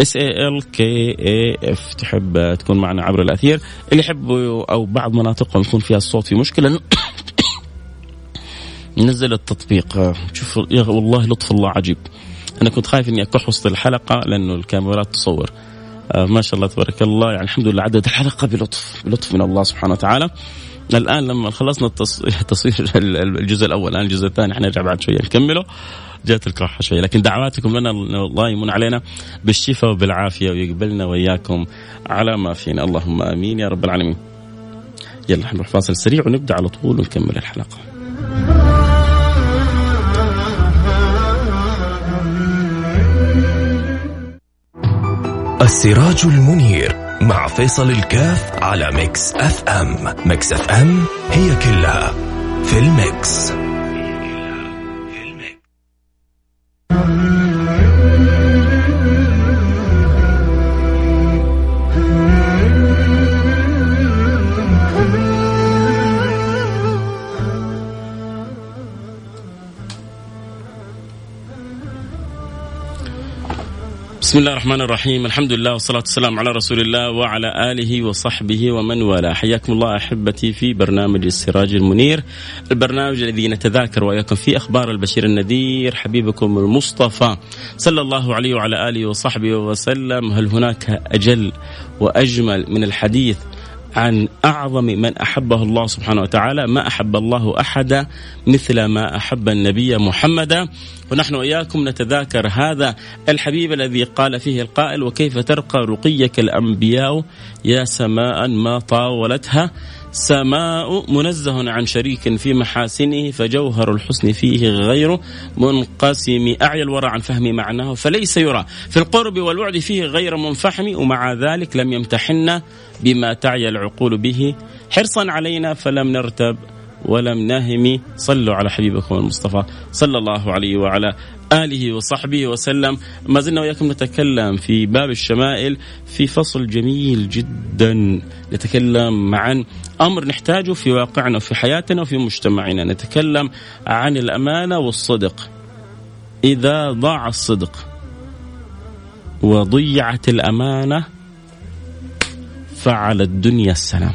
اس اي ال كي اي اف. تحب تكون معنا عبر الأثير، اللي يحب او بعض مناطقهم يكون فيها الصوت في مشكلة ننزل التطبيق. شوف يا والله لطف الله عجيب، انا كنت خايف اني اكح وسط الحلقة لانه الكاميرات تصور. ما شاء الله تبارك الله، يعني الحمد لله عدت الحلقة بلطف بلطف من الله سبحانه وتعالى. الآن لما خلصنا التصوير الجزء الأول، الآن الجزء الثاني حنرجع بعد شوية نكمله، جات الكحة شوية. لكن دعواتكم لنا الله يمن علينا بالشفاء وبالعافية ويقبلنا وإياكم على ما فينا، اللهم آمين يا رب العالمين. يلا حنروح فاصل سريع ونبدأ على طول ونكمل الحلقة. السراج المنير مع فيصل الكاف على ميكس اف ام. ميكس اف ام هي كلها في الميكس. بسم الله الرحمن الرحيم، الحمد لله والصلاة والسلام على رسول الله وعلى آله وصحبه ومن والاه. حياكم الله أحبتي في برنامج السراج المنير، البرنامج الذي نتذاكر وإياكم فيه أخبار البشير النذير حبيبكم المصطفى صلى الله عليه وعلى آله وصحبه وسلم. هل هناك أجل وأجمل من الحديث عن أعظم من أحبه الله سبحانه وتعالى؟ ما أحب الله أحدا مثل ما أحب النبي محمدا. ونحن إياكم نتذاكر هذا الحبيب الذي قال فيه القائل: وكيف ترقى رقيك الأنبياء يا سماء ما طاولتها سماء، منزه عن شريك في محاسنه فجوهر الحسن فيه غير منقسم، أعيا الورى عن فهم معناه فليس يرى في القرب والوعد فيه غير منفحم، ومع ذلك لم يمتحنا بما تعيا العقول به حرصا علينا فلم نرتب ولم نهم. صلوا على حبيبكم المصطفى صلى الله عليه وعلى آله وصحبه وسلم. ما زلنا وياكم نتكلم في باب الشمائل، في فصل جميل جدا نتكلم عن أمر نحتاجه في واقعنا وفي حياتنا وفي مجتمعنا. نتكلم عن الأمانة والصدق. إذا ضاع الصدق وضيعت الأمانة فعلى الدنيا السلام.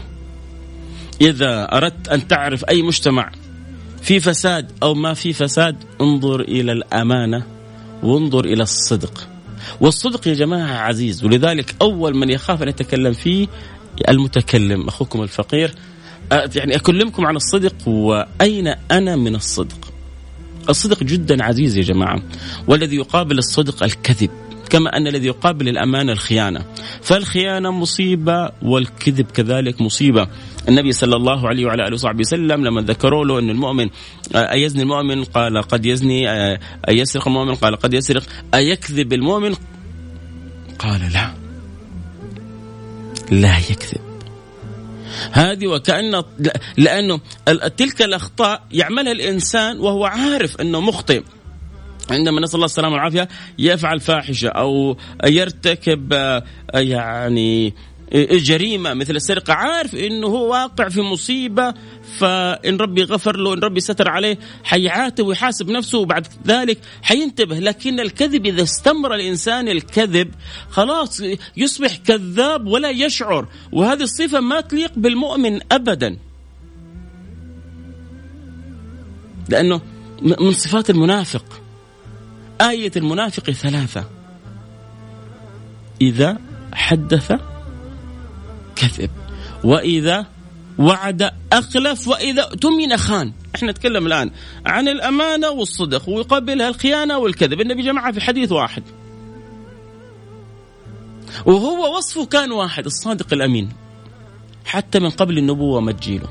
إذا أردت أن تعرف أي مجتمع في فساد أو ما في فساد، انظر إلى الأمانة وانظر إلى الصدق. والصدق يا جماعة عزيز، ولذلك أول من يخاف أن يتكلم فيه المتكلم أخوكم الفقير. يعني أكلمكم عن الصدق وأين أنا من الصدق. الصدق جدا عزيز يا جماعة، والذي يقابل الصدق الكذب كما أن الذي يقابل الأمانة الخيانة. فالخيانة مصيبة والكذب كذلك مصيبة. النبي صلى الله عليه وعلى آله وصحبه وسلم لما ذكروا له أن المؤمن أيزني المؤمن قال قد يزني، أيسرق المؤمن قال قد يسرق، أيكذب المؤمن قال لا لا يكذب. هذه وكأن لأنه تلك الأخطاء يعملها الإنسان وهو عارف أنه مخطئ. عندما نسأل الله السلامة والعافية يفعل فاحشة أو يرتكب يعني جريمة مثل السرقة، عارف إنه هو واقع في مصيبة، فإن ربي غفر له إن ربي ستر عليه حيعاتب ويحاسب نفسه وبعد ذلك حينتبه. لكن الكذب إذا استمر الإنسان الكذب خلاص يصبح كذاب ولا يشعر، وهذه الصفة ما تليق بالمؤمن أبدا، لأنه من صفات المنافق. آية المنافق ثلاثة: إذا حدث كذب، وإذا وعد أخلف، وإذا اؤتمن خان. احنا نتكلم الآن عن الأمانة والصدق، ويقبلها الخيانة والكذب، النبي جمعها في حديث واحد، وهو وصفه كان واحد، الصادق الأمين، حتى من قبل النبوة ما تجيله.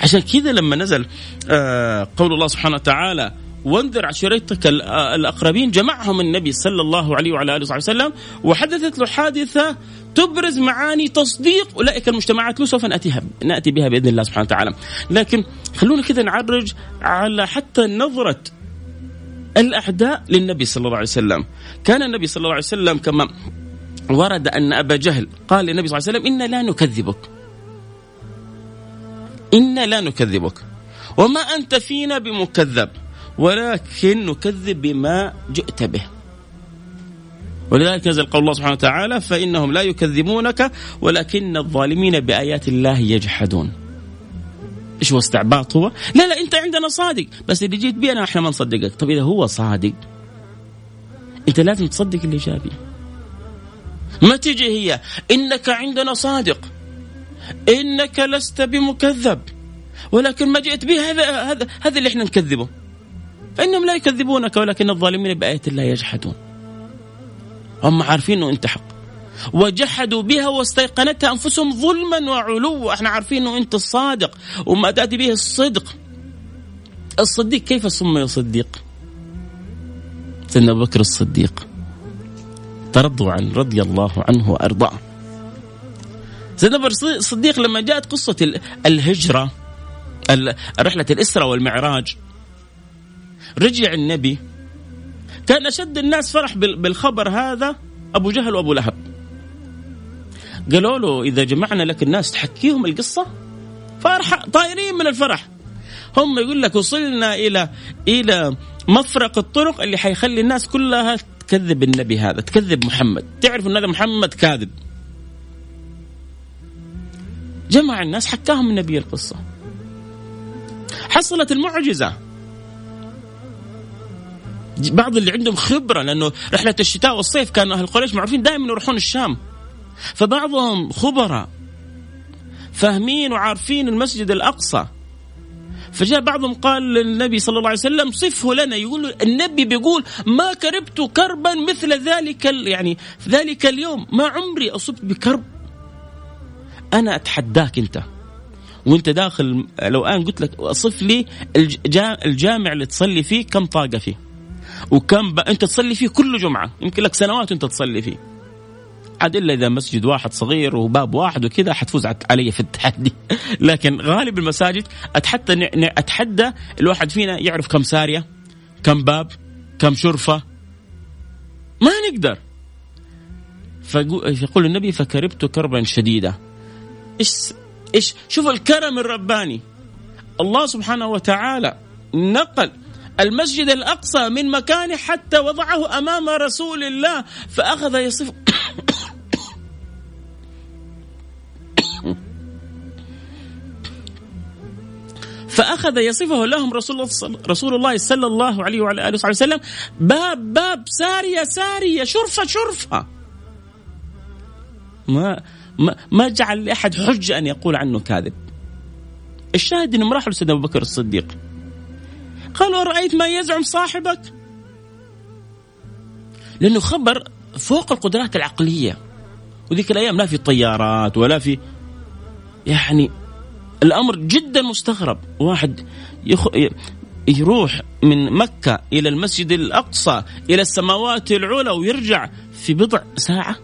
عشان كذا لما نزل قول الله سبحانه وتعالى: وانذر عشيرتك الأقربين، جمعهم النبي صلى الله عليه وعلى آله وسلم، وحدثت له حادثة تبرز معاني تصديق أولئك المجتمعات له، سوف نأتيها نأتي بها بإذن الله سبحانه وتعالى. لكن خلونا كذا نعرج على حتى نظرة الأعداء للنبي صلى الله عليه وسلم. كان النبي صلى الله عليه وسلم كما ورد أن أبا جهل قال للنبي صلى الله عليه وسلم: إن لا نكذبك، إن لا نكذبك، وما أنت فينا بمكذب، ولكن نكذب بما جئت به. ولذلك نزل قول الله سبحانه وتعالى: فإنهم لا يكذبونك ولكن الظالمين بآيات الله يجحدون. إيش هو استعباط؟ هو لا لا أنت عندنا صادق، بس اللي جيت بي أنا إحنا ما نصدقك. طب إذا هو صادق أنت لازم تصدق اللي جابي، ما تجي هي إنك عندنا صادق إنك لست بمكذب ولكن ما جئت به، هذا هذا هذا اللي إحنا نكذبه. فإنهم لا يكذبونك ولكن الظالمين بآية الله يجحدون. هم عارفين أنه أنت حق، وجحدوا بها واستيقنتها أنفسهم ظلما وعلوا. إحنا عارفين أنه أنت الصادق وما تأتي به الصدق. الصديق كيف سمي صديق؟ سيدنا أبو بكر الصديق ترضوا عن رضي الله عنه وأرضاه. سيدنا أبو بكر الصديق لما جاءت قصة الهجرة، رحلة الإسراء والمعراج، رجع النبي، كان أشد الناس فرح بالخبر هذا أبو جهل وأبو لهب. قالوا له: إذا جمعنا لك الناس تحكيهم القصة؟ فرح طائرين من الفرح. هم يقول لك: وصلنا إلى إلى مفرق الطرق اللي حيخلي الناس كلها تكذب النبي هذا، تكذب محمد، تعرف أن هذا محمد كاذب. جمع الناس حكاهم النبي القصة، حصلت المعجزة. بعض اللي عندهم خبرة، لأنه رحلة الشتاء والصيف كان أهل قريش معروفين دائما يروحون الشام، فبعضهم خبراء فاهمين وعارفين المسجد الأقصى. فجاء بعضهم قال للنبي صلى الله عليه وسلم: صفه لنا. يقول النبي بيقول: ما كربت كربا مثل ذلك، يعني ذلك اليوم ما عمري أصبت بكرب. أنا أتحداك أنت وأنت داخل، لو أنا قلت لك أصف لي الجامع اللي تصلي فيه كم طاقة فيه، وكم ب... أنت تصلي فيه كل جمعة، يمكن لك سنوات أنت تصلي فيه، عاد إلا إذا مسجد واحد صغير وباب واحد وكذا حتفوز علي في التحدي. لكن غالب المساجد أتحدى أتحدى الواحد فينا يعرف كم سارية، كم باب، كم شرفة، ما نقدر. فيقول النبي: فكربت كربا شديدا. إيش إيش شوف الكرم الرباني، الله سبحانه وتعالى نقل المسجد الأقصى من مكانه حتى وضعه أمام رسول الله، فأخذ يصف فأخذ يصفه لهم رسول الله صلى الله عليه وعلى آله وسلم، باب باب، سارية سارية، شرفة شرفة. ما ما ما جعل لأحد حجة أن يقول عنه كاذب. الشاهد إنهم راحوا لسيدنا أبو بكر الصديق قالوا: رأيت ما يزعم صاحبك؟ لأنه خبر فوق القدرات العقلية، وذيك الأيام لا في طيارات ولا في، يعني الأمر جدا مستغرب. واحد يخ... يروح من مكة إلى المسجد الأقصى إلى السماوات العلى ويرجع في بضع ساعة.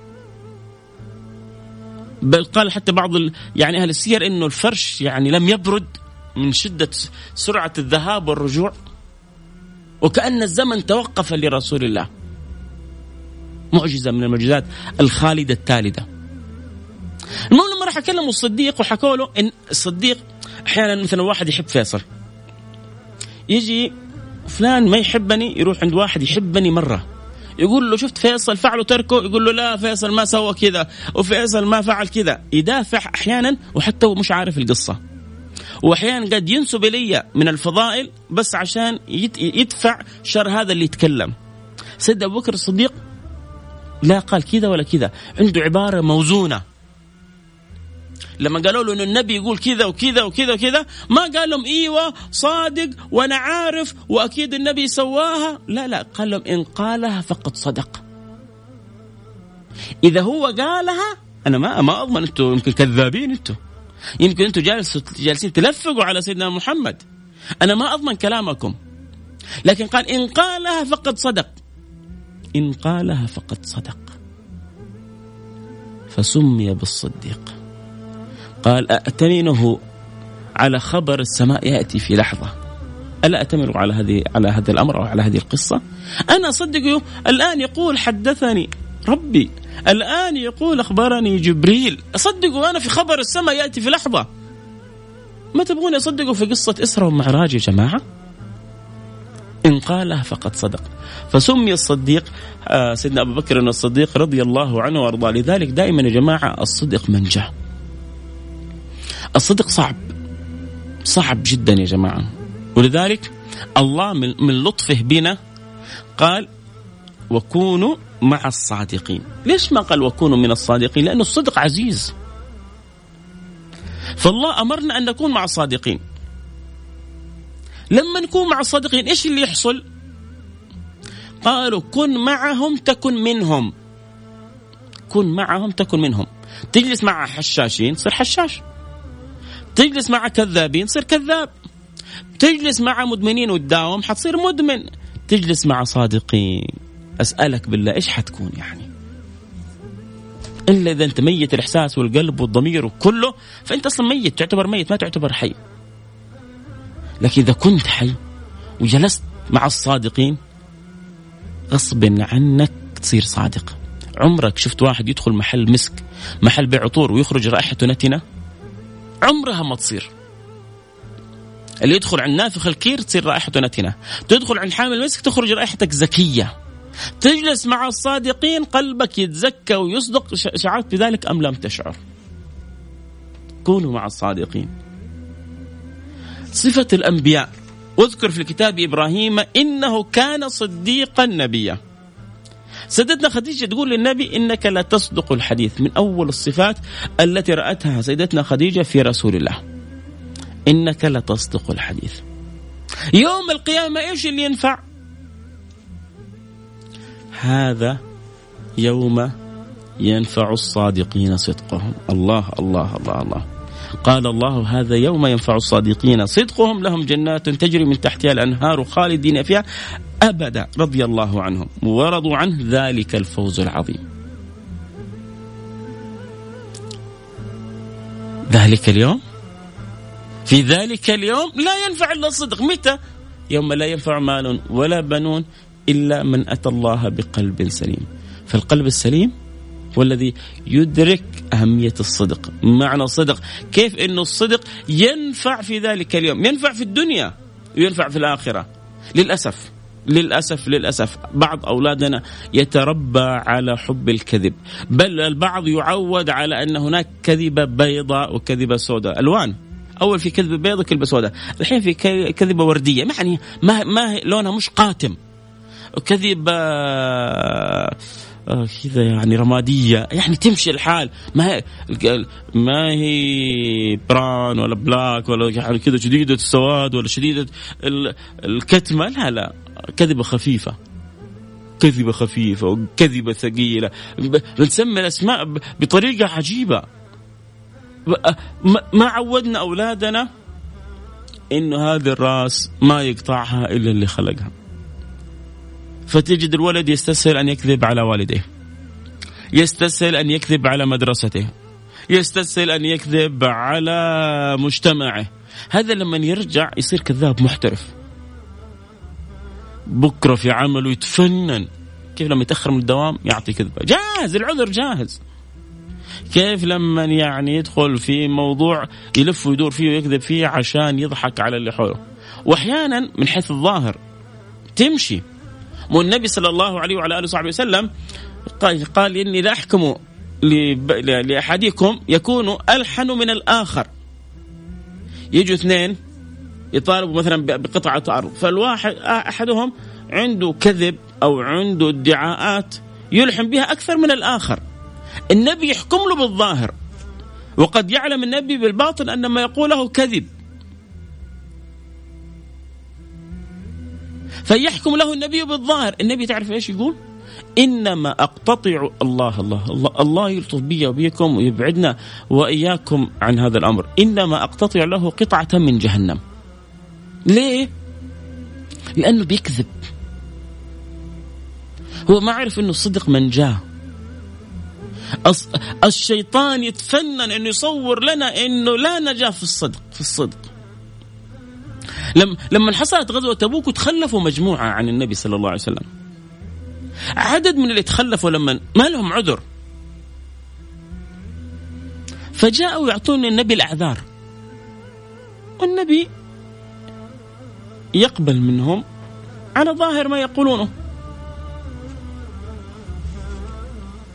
بل قال حتى بعض ال... يعني أهل السير إنه الفرش يعني لم يبرد من شدة سرعة الذهاب والرجوع، وكأن الزمن توقف لرسول الله. معجزة من المعجزات الخالدة التالدة. المهم لما راح أكلموا الصديق وحكوا له إن الصديق أحيانا مثلا واحد يحب فيصل، يجي فلان ما يحبني يروح عند واحد يحبني مرة يقول له شفت فيصل فعله تركه، يقول له لا فيصل ما سوى كذا وفيصل ما فعل كذا، يدافع أحيانا وحتى مش عارف القصة، وأحيانا قد ينسب لي من الفضائل بس عشان يدفع شر هذا اللي يتكلم. سيد أبو بكر الصديق لا قال كذا ولا كذا، عنده عبارة موزونة. لما قالوا له إنه النبي يقول كذا وكذا وكذا وكذا ما قال لهم إيوة صادق وأنا عارف وأكيد النبي سواها، لا لا، قال لهم إن قالها فقد صدق. إذا هو قالها أنا ما ما أضمن، أنتوا يمكن كذابين، أنتوا يمكن أنتوا جالسين تلفقوا على سيدنا محمد، أنا ما أضمن كلامكم. لكن قال إن قالها فقد صدق، إن قالها فقد صدق، فسمي بالصديق. قال أأتمنه على خبر السماء يأتي في لحظة، ألا أتمر على هذه على هذا الأمر أو على هذه القصة؟ أنا أصدقه الآن يقول حدثني ربي، الآن يقول أخبرني جبريل، أصدقه أنا في خبر السماء يأتي في لحظة. ما تبغون أصدقه في قصة إسراء ومعراج يا جماعة؟ إن قاله فقد صدق، فسمي الصديق سيدنا أبو بكر الصديق رضي الله عنه وأرضاه. لذلك دائما يا جماعة الصدق منجاه، الصدق صعب صعب جدا يا جماعة، ولذلك الله من لطفه بنا قال وكونوا مع الصادقين. ليش ما قال وكونوا من الصادقين؟ لأن الصدق عزيز، فالله أمرنا أن نكون مع الصادقين. لما نكون مع الصادقين إيش اللي يحصل؟ قالوا كن معهم تكن منهم، كن معهم تكن منهم. تجلس مع حشاشين تصير حشاش، تجلس مع كذابين تصير كذاب، تجلس مع مدمنين وتداوم حتصير مدمن، تجلس مع صادقين. أسألك بالله إيش حتكون يعني؟ إلا إذا أنت ميت الإحساس والقلب والضمير وكله، فأنت أصلا ميت، تعتبر ميت ما تعتبر حي. لكن إذا كنت حي وجلست مع الصادقين غصب عنك تصير صادق. عمرك شفت واحد يدخل محل مسك محل بيع عطور ويخرج رائحته نتنة؟ عمرها ما تصير. اللي يدخل عن نافخ الكير تصير رائحته نتنة، تدخل عن حامل مسك تخرج رائحتك زكية. تجلس مع الصادقين قلبك يتزكى ويصدق. شعرت بذلك أم لم تشعر؟ كونوا مع الصادقين. صفة الأنبياء، واذكر في الكتاب إبراهيم إنه كان صديقا نبيا. سيدتنا خديجة تقول للنبي إنك لا تصدق الحديث، من أول الصفات التي رأتها سيدتنا خديجة في رسول الله إنك لا تصدق الحديث. يوم القيامة إيش اللي ينفع؟ هذا يوم ينفع الصادقين صدقهم. الله الله الله الله. قال الله هذا يوم ينفع الصادقين صدقهم، لهم جنات تجري من تحتها الأنهار خالدين فيها أبدا رضي الله عنهم ورضوا عنه، ذلك الفوز العظيم. ذلك اليوم، في ذلك اليوم لا ينفع إلا الصدق. متى؟ يوم لا ينفع مال ولا بنون إلا من أتى الله بقلب سليم. فالقلب السليم هو الذي يدرك أهمية الصدق، معنى الصدق، كيف إنه الصدق ينفع في ذلك اليوم، ينفع في الدنيا وينفع في الآخرة. للأسف للأسف للأسف بعض أولادنا يتربى على حب الكذب، بل البعض يعود على أن هناك كذبة بيضاء وكذبة سوداء ألوان. أول في كذبة بيضاء وكذبة سوداء، الحين في كذبة وردية، يعني ما ما لونها مش قاتم، وكذبة كذا يعني رمادية، يعني تمشي الحال، ما هي ما هي بران ولا بلاك ولا كذا شديدة السواد ولا شديدة الكتمة، لا لا، كذبة خفيفة كذبة خفيفة وكذبة ثقيلة. بنسمي الأسماء بطريقة عجيبة. ما عودنا أولادنا إنه هذا الرأس ما يقطعها إلا اللي خلقها، فتجد الولد يستسهل أن يكذب على والديه، يستسهل أن يكذب على مدرسته، يستسهل أن يكذب على مجتمعه. هذا لما يرجع يصير كذاب محترف، بكرة في عمله يتفنن كيف لما يتأخر من الدوام يعطي كذبة، جاهز العذر جاهز. كيف لما يعني يدخل في موضوع يلف ويدور فيه ويكذب فيه عشان يضحك على اللي حوله. وأحيانا من حيث الظاهر تمشي، والنبي صلى الله عليه وعلى آله وصحبه وسلم قال إني لا أحكم لأحدكم يكون ألحن من الآخر. يجوا اثنين يطالبوا مثلا بقطعة أرض، فالواحد أحدهم عنده كذب أو عنده ادعاءات يلحن بها أكثر من الآخر، النبي يحكم له بالظاهر، وقد يعلم النبي بالباطن أن ما يقوله كذب، فيحكم له النبي بالظاهر. النبي تعرف إيش يقول؟ إنما أقتطع الله الله الله, الله يلطف بي وبيكم ويبعدنا وإياكم عن هذا الأمر. إنما أقتطع له قطعة من جهنم. ليه؟ لأنه بيكذب، هو ما عرف أنه الصدق من جاء. الشيطان يتفنن أنه يصور لنا أنه لا نجاة في الصدق في الصدق لما حصلت غزوة تبوك وتخلفوا مجموعة عن النبي صلى الله عليه وسلم، عدد من اللي تخلفوا لما ما لهم عذر فجاءوا يعطون النبي الأعذار، والنبي يقبل منهم على ظاهر ما يقولونه.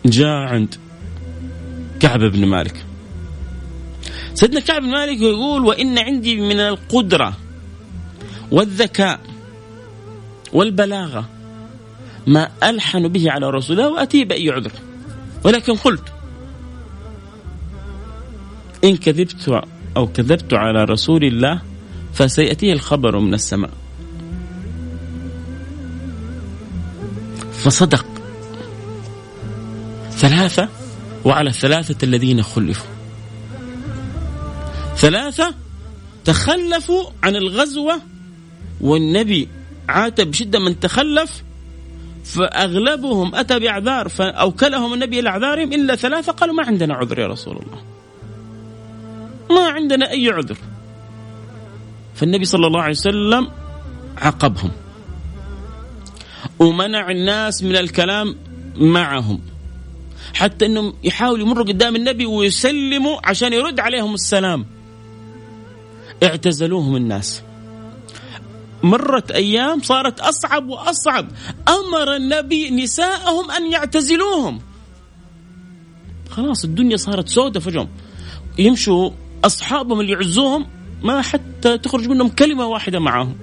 جاء عند كعب بن مالك، سيدنا كعب بن مالك يقول وإن عندي من القدرة والذكاء والبلاغة ما ألحن به على رسول الله وأتي بأي عذر، ولكن قلت إن كذبت أو كذبت على رسول الله فسيأتيه الخبر من السماء. فصدق ثلاثة وعلى الثلاثة الذين خلفوا، ثلاثة تخلفوا عن الغزوة والنبي عاتب بشدة من تخلف، فأغلبهم أتى بأعذار فأوكلهم النبي إلى أعذارهم إلا ثلاثة قالوا ما عندنا عذر يا رسول الله، ما عندنا أي عذر. فالنبي صلى الله عليه وسلم عاقبهم ومنع الناس من الكلام معهم، حتى أنهم يحاولوا يمروا قدام النبي ويسلموا عشان يرد عليهم السلام. اعتزلوهم الناس، مرت أيام صارت أصعب وأصعب، أمر النبي نساءهم أن يعتزلوهم. خلاص الدنيا صارت سودة فجأة، يمشوا أصحابهم اللي يعزوهم ما حتى تخرج منهم كلمة واحدة معهم.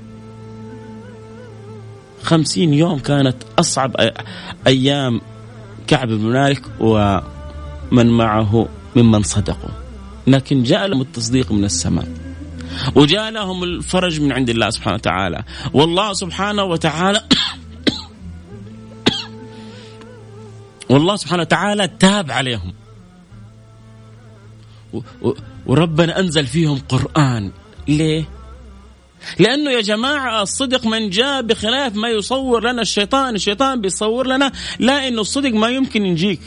خمسين يوم كانت أصعب أيام كعب بن مالك ومن معه ممن صدقوا، لكن جاء لهم التصديق من السماء وجاء لهم الفرج من عند الله سبحانه وتعالى. والله سبحانه وتعالى والله سبحانه وتعالى تاب عليهم، وربنا أنزل فيهم قرآن. ليه؟ لأنه يا جماعة الصدق من جاء، بخلاف ما يصور لنا الشيطان. الشيطان بيصور لنا لا إنه الصدق ما يمكن ينجيك،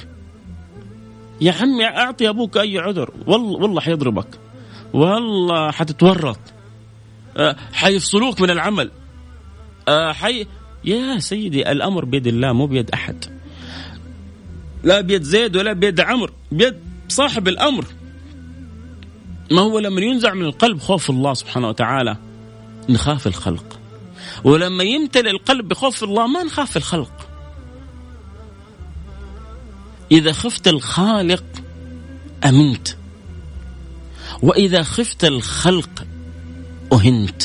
يا عمي أعطي أبوك أي عذر، والله والله حيضربك، والله حتتورط، أه حيفصلوك من العمل، أه حي... يا سيدي الأمر بيد الله مو بيد أحد، لا بيد زيد ولا بيد عمر، بيد صاحب الأمر. ما هو لما ينزع من القلب خوف الله سبحانه وتعالى نخاف الخلق، ولما يمتلئ القلب بخوف الله ما نخاف الخلق. إذا خفت الخالق أمنت، وإذا خفت الخلق أهنت.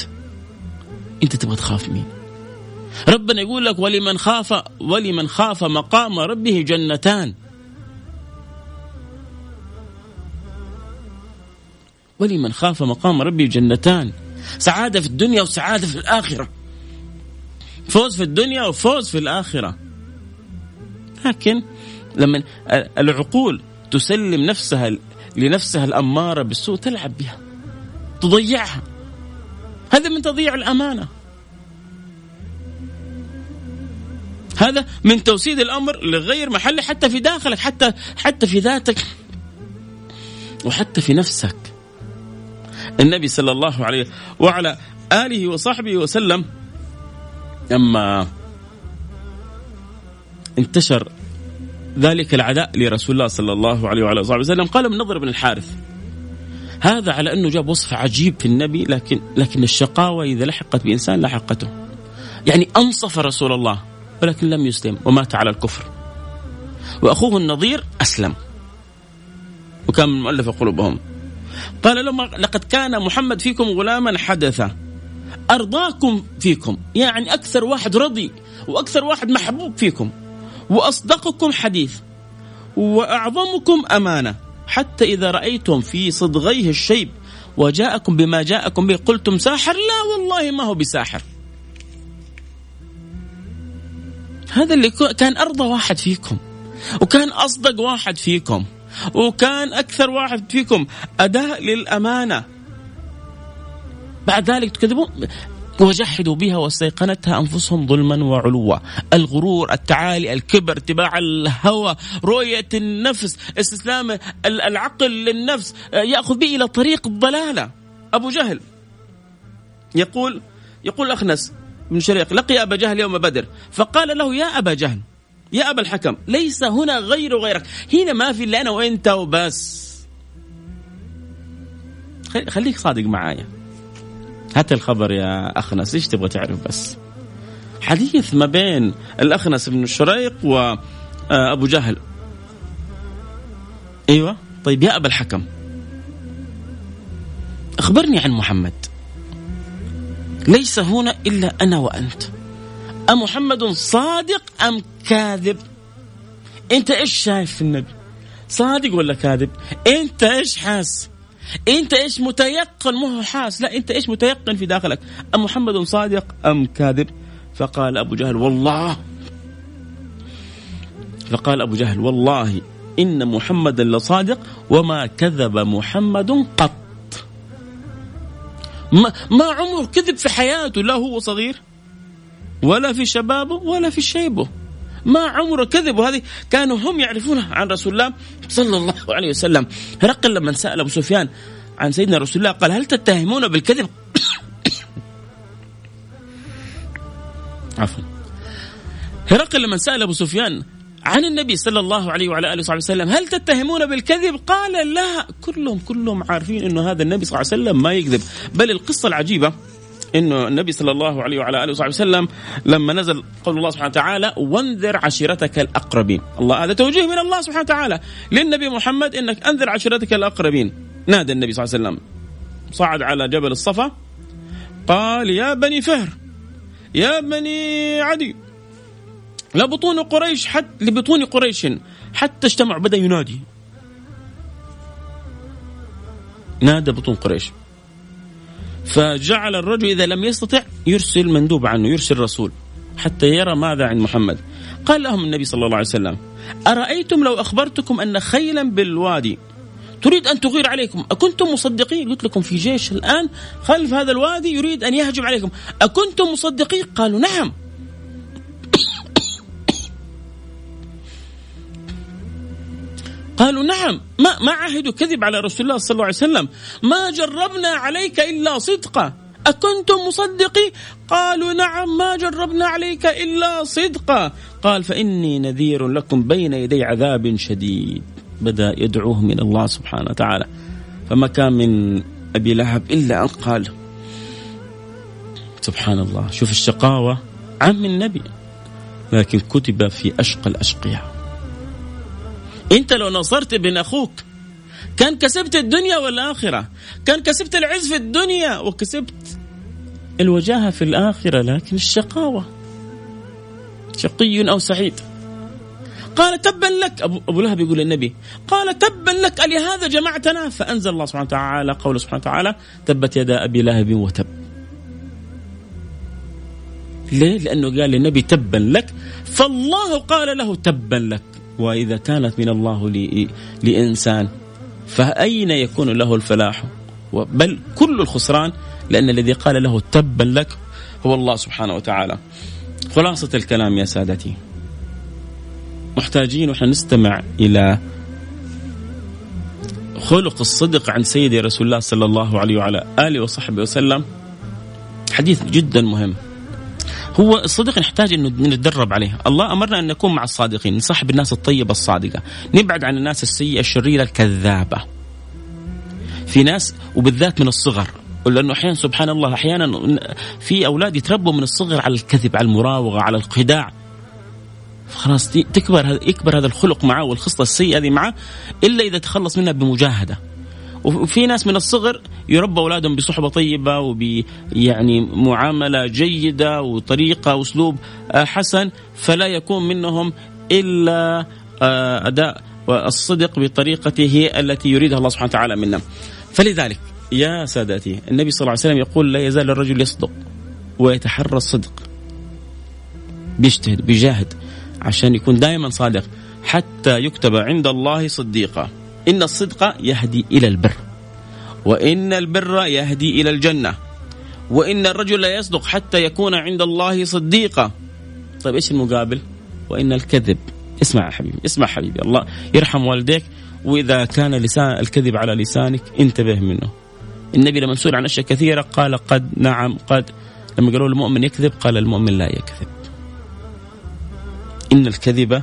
أنت تبغى تخاف مين؟ ربنا يقول لك ولمن خاف ولمن خاف مقام ربه جنتان. ولمن خاف مقام ربه جنتان، سعادة في الدنيا وسعادة في الآخرة، فوز في الدنيا وفوز في الآخرة. لكن لما العقول تسلم نفسها لنفسها الأمارة بالسوء تلعب بها تضيعها، هذا من تضييع الأمانة، هذا من توسيد الأمر لغير محله، حتى في داخلك، حتى حتى في ذاتك وحتى في نفسك. النبي صلى الله عليه وعلى آله وصحبه وسلم لما انتشر ذلك العداء لرسول الله صلى الله عليه وعلى اله وسلم. قال النضر بن الحارث هذا على انه جاب وصف عجيب في النبي، لكن لكن الشقاوه اذا لحقت بانسان لحقته، يعني انصف رسول الله ولكن لم يسلم ومات على الكفر، واخوه النظير اسلم وكان من مؤلف قلوبهم. قال لما لقد كان محمد فيكم غلاما حدثا ارضاكم فيكم، يعني اكثر واحد رضي واكثر واحد محبوب فيكم وأصدقكم حديث وأعظمكم أمانة، حتى إذا رأيتم في صدغيه الشيب وجاءكم بما جاءكم به قلتم ساحر، لا والله ما هو بساحر. هذا اللي كان أرضى واحد فيكم، وكان أصدق واحد فيكم، وكان أكثر واحد فيكم أداء للأمانة، بعد ذلك تكذبون وجحدوا بها واستيقنتها أنفسهم ظلما وعلوا. الغرور، التعالي، الكبر، اتباع الهوى، رؤية النفس، استسلام العقل للنفس يأخذ به إلى طريق الضلالة. أبو جهل يقول يقول أخنس بن شريق لقي أبا جهل يوم بدر فقال له يا أبا جهل، يا أبا الحكم، ليس هنا غير غيرك، هنا ما في إلا أنا وأنت وبس، خليك صادق معايا، هات الخبر يا أخنس، إيش تبغى تعرف بس. حديث ما بين الأخنس بن شريق وأبو جهل. أيوة طيب يا أبا الحكم أخبرني عن محمد، ليس هنا إلا أنا وأنت، أمحمد صادق أم كاذب؟ أنت إيش شايف في النبي، صادق ولا كاذب؟ أنت إيش حاس، انت ايش متيقن، مو حاس، لا انت ايش متيقن في داخلك، ام محمد صادق ام كاذب؟ فقال ابو جهل والله فقال ابو جهل والله ان محمدا لصادق وما كذب محمد قط. ما, ما عمره كذب في حياته، لا هو صغير ولا في شبابه ولا في شيبه، ما عمره كذب. وهذه كانوا هم يعرفونها عن رسول الله صلى الله عليه وسلم. هرقل لما سأل أبو سفيان عن سيدنا رسول الله قال هل تتهمون بالكذب؟ عفوا هرقل لما سأل أبو سفيان عن النبي صلى الله عليه وعلى آله وسلم هل تتهمون بالكذب؟ قال لا، كلهم كلهم عارفين إنه هذا النبي صلى الله عليه وسلم ما يكذب. بل القصة العجيبة إنه النبي صلى الله عليه وعلى آله وسلم لما نزل قول الله سبحانه وتعالى وانذر عشيرتك الأقربين، الله هذا توجيه من الله سبحانه وتعالى للنبي محمد إنك أنذر عشيرتك الأقربين. نادى النبي صلى الله عليه وسلم، صعد على جبل الصفا، قال يا بني فهر يا بني عدي لبطون قريش حتى لبطون قريش حتى اجتمعوا. بدأ ينادي، نادى بطون قريش، فجعل الرجل إذا لم يستطع يرسل مندوب عنه، يرسل رسول حتى يرى ماذا عن محمد. قال لهم النبي صلى الله عليه وسلم أرأيتم لو أخبرتكم أن خيلا بالوادي تريد أن تغير عليكم أكنتم مصدقين؟ قلت لكم في جيش الآن خلف هذا الوادي يريد أن يهجم عليكم، أكنتم مصدقين؟ قالوا نعم. قالوا نعم، ما ما عهدوا كذب على رسول الله صلى الله عليه وسلم، ما جربنا عليك إلا صدقة، أكنتم مصدقي؟ قالوا نعم، ما جربنا عليك إلا صدقة. قال فإني نذير لكم بين يدي عذاب شديد. بدأ يدعوهم إلى الله سبحانه وتعالى، فما كان من أبي لهب إلا أن قال سبحان الله، شوف الشقاوة عم النبي، لكن كتب في أشقى الأشقياء. انت لو نصرت ابن اخوك كان كسبت الدنيا والاخره، كان كسبت العز في الدنيا وكسبت الوجاهه في الاخره، لكن الشقاوه، شقي او سعيد. قال تبا لك، ابو لهب يقول للنبي قال تبا لك لهذا جمعتنا، فانزل الله سبحانه وتعالى قوله سبحانه وتعالى تبت يدا ابي لهب وتب. ليه؟ لانه قال للنبي تبا لك، فالله قال له تبا لك، وإذا كانت من الله لإنسان فأين يكون له الفلاح، بل كل الخسران، لأن الذي قال له تبا لك هو الله سبحانه وتعالى. خلاصة الكلام يا سادتي، محتاجين ونحن نستمع إلى خلق الصدق عن سيدي رسول الله صلى الله عليه وعلى آله وصحبه وسلم. حديث جدا مهم، هو الصدق نحتاج انه نتدرب عليه. الله امرنا ان نكون مع الصادقين، نصاحب الناس الطيبه الصادقه، نبعد عن الناس السيئه الشريره الكذابه. في ناس وبالذات من الصغر، لانه احيانا سبحان الله احيانا في اولاد يتربوا من الصغر على الكذب، على المراوغه، على الخداع، خلاص تكبر يكبر هذا الخلق معه والخصله السيئه هذه معه الا اذا تخلص منها بمجاهده. وفي ناس من الصغر يربى أولادهم بصحبة طيبة وب يعني معاملة جيدة وطريقة وأسلوب حسن، فلا يكون منهم إلا أداء الصدق بطريقته التي يريدها الله سبحانه وتعالى منا. فلذلك يا سادتي النبي صلى الله عليه وسلم يقول لا يزال الرجل يصدق ويتحرى الصدق، بيجتهد بيجاهد عشان يكون دائما صادق حتى يكتب عند الله صديقا. إن الصدق يهدي إلى البر، وإن البر يهدي إلى الجنة، وإن الرجل لا يصدق حتى يكون عند الله صديقا. طيب إيش المقابل؟ وإن الكذب. اسمع يا حبيبي، اسمع حبيبي، الله يرحم والديك، وإذا كان لسان الكذب على لسانك انتبه منه. النبي لما سئل عن أشياء كثيرة قال قد، نعم قد، لما قالوا المؤمن يكذب قال المؤمن لا يكذب. إن الكذب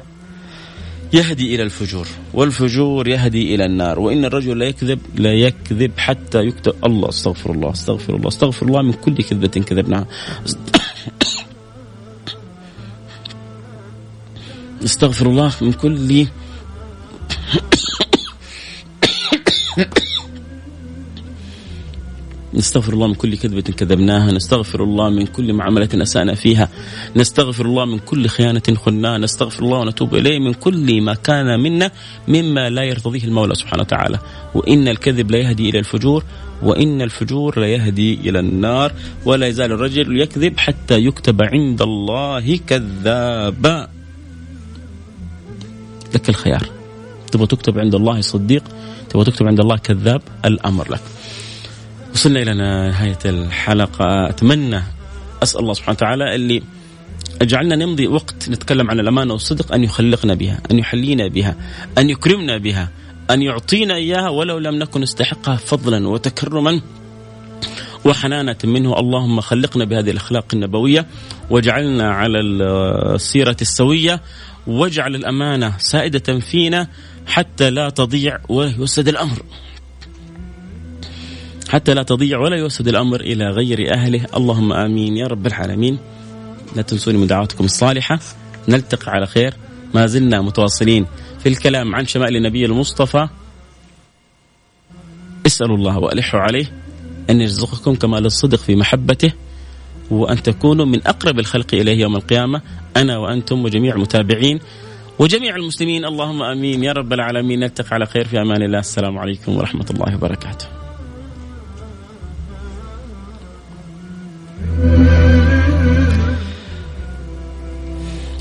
يهدي إلى الفجور، والفجور يهدي إلى النار، وإن الرجل لا يكذب لا يكذب حتى يكتب. الله استغفر الله استغفر الله استغفر الله من كل كذبة كذبناها، استغفر الله من كل نستغفر الله من كل كذبة كذبناها، نستغفر الله من كل معاملة أسأنا فيها، نستغفر الله من كل خيانة خناها، نستغفر الله ونتوب إليه من كل ما كان منا مما لا يرتضيه المولى سبحانه وتعالى. وإن الكذب لا يهدي إلى الفجور، وإن الفجور لا يهدي إلى النار، ولا يزال الرجل يكذب حتى يكتب عند الله كذابا. لك الخيار، تبغى تكتب عند الله صديق، تبغى تكتب عند الله كذاب، الأمر لك. وصلنا إلى نهاية الحلقة. أتمنى أسأل الله سبحانه وتعالى اللي أجعلنا نمضي وقت نتكلم عن الأمانة والصدق أن يخلقنا بها، أن يحلينا بها، أن يكرمنا بها، أن يعطينا إياها ولو لم نكن نستحقها فضلا وتكرما وحنانة منه. اللهم خلقنا بهذه الأخلاق النبوية، واجعلنا على السيرة السوية، واجعل الأمانة سائدة فينا حتى لا تضيع ولا يفسد الأمر، حتى لا تضيع ولا يوسد الأمر إلى غير أهله. اللهم آمين يا رب العالمين. لا تنسوني من دعواتكم الصالحة، نلتقي على خير. ما زلنا متواصلين في الكلام عن شمائل النبي المصطفى. اسألوا الله وألحوا عليه أن يرزقكم كمال الصدق في محبته، وأن تكونوا من أقرب الخلق إليه يوم القيامة، أنا وأنتم وجميع المتابعين وجميع المسلمين. اللهم آمين يا رب العالمين. نلتقي على خير، في أمان الله. السلام عليكم ورحمة الله وبركاته.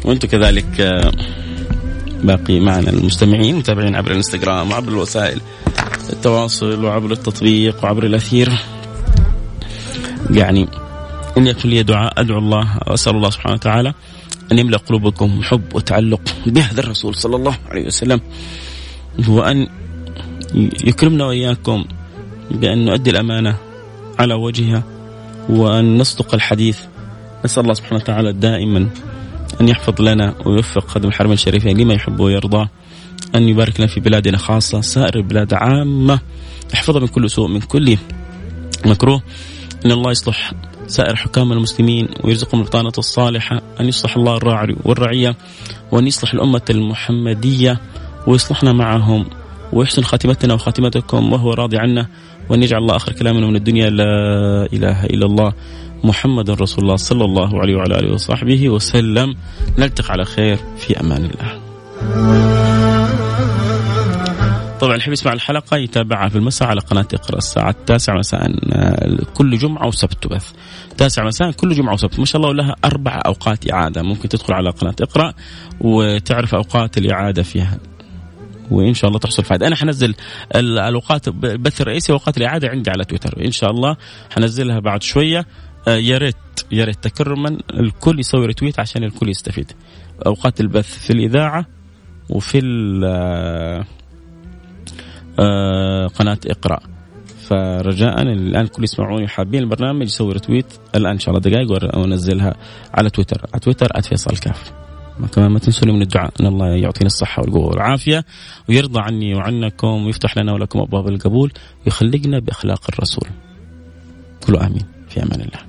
وانتم كذلك باقي معنا المستمعين متابعين عبر الانستغرام وعبر الوسائل التواصل وعبر التطبيق وعبر الأثير. يعني إن يكن لي دعاء أدعو الله وأسأل الله سبحانه وتعالى أن يملأ قلوبكم حب وتعلق بهذا الرسول صلى الله عليه وسلم، وأن يكرمنا وإياكم بأن نؤدي الأمانة على وجهها وأن نصدق الحديث. نسأل الله سبحانه وتعالى دائما أن يحفظ لنا ويوفق خادم الحرمين الشريفين لما يحب ويرضى، أن يبارك لنا في بلادنا خاصة، سائر البلاد عامة، يحفظها من كل سوء من كل مكروه. أن الله يصلح سائر حكام المسلمين ويرزقهم البطانة الصالحة، أن يصلح الله الراعي والرعية، وأن يصلح الأمة المحمدية ويصلحنا معهم، ويحسن خاتمتنا وخاتمتكم وهو راضي عنا، وأن يجعل الله آخر كلامنا من الدنيا لا إله إلا الله محمد رسول الله صلى الله عليه وعلى آله وصحبه وسلم. نلتقي على خير، في أمان الله. طبعا الحب يسمع الحلقة يتابعها في المساء على قناة اقرا الساعة التاسعة مساء كل جمعة وسبت، بث تاسعة مساء كل جمعة وسبت ما شاء الله، لها أربع أوقات إعادة. ممكن تدخل على قناة اقرا وتعرف أوقات الإعادة فيها، وإن شاء الله تحصل فائدة. أنا حنزل الأوقات البث الرئيسي وأوقات الإعادة عندي على تويتر إن شاء الله، حنزلها بعد شوية. يا ريت يا ريت تكرما الكل يسوي ريتويت عشان الكل يستفيد. أوقات البث في الإذاعة وفي قناة اقرأ، فرجاء الآن كل يسمعوني وحابين البرنامج يسوي رتويت الآن إن شاء الله دقائق وأنزلها على تويتر على تويتر @فيصل الكاف. كمان ما تنسوني من الدعاء أن الله يعطينا الصحة والقوة والعافية ويرضى عني وعنكم ويفتح لنا ولكم أبواب القبول ويخلقنا بأخلاق الرسول. قولوا آمين. في أمان الله.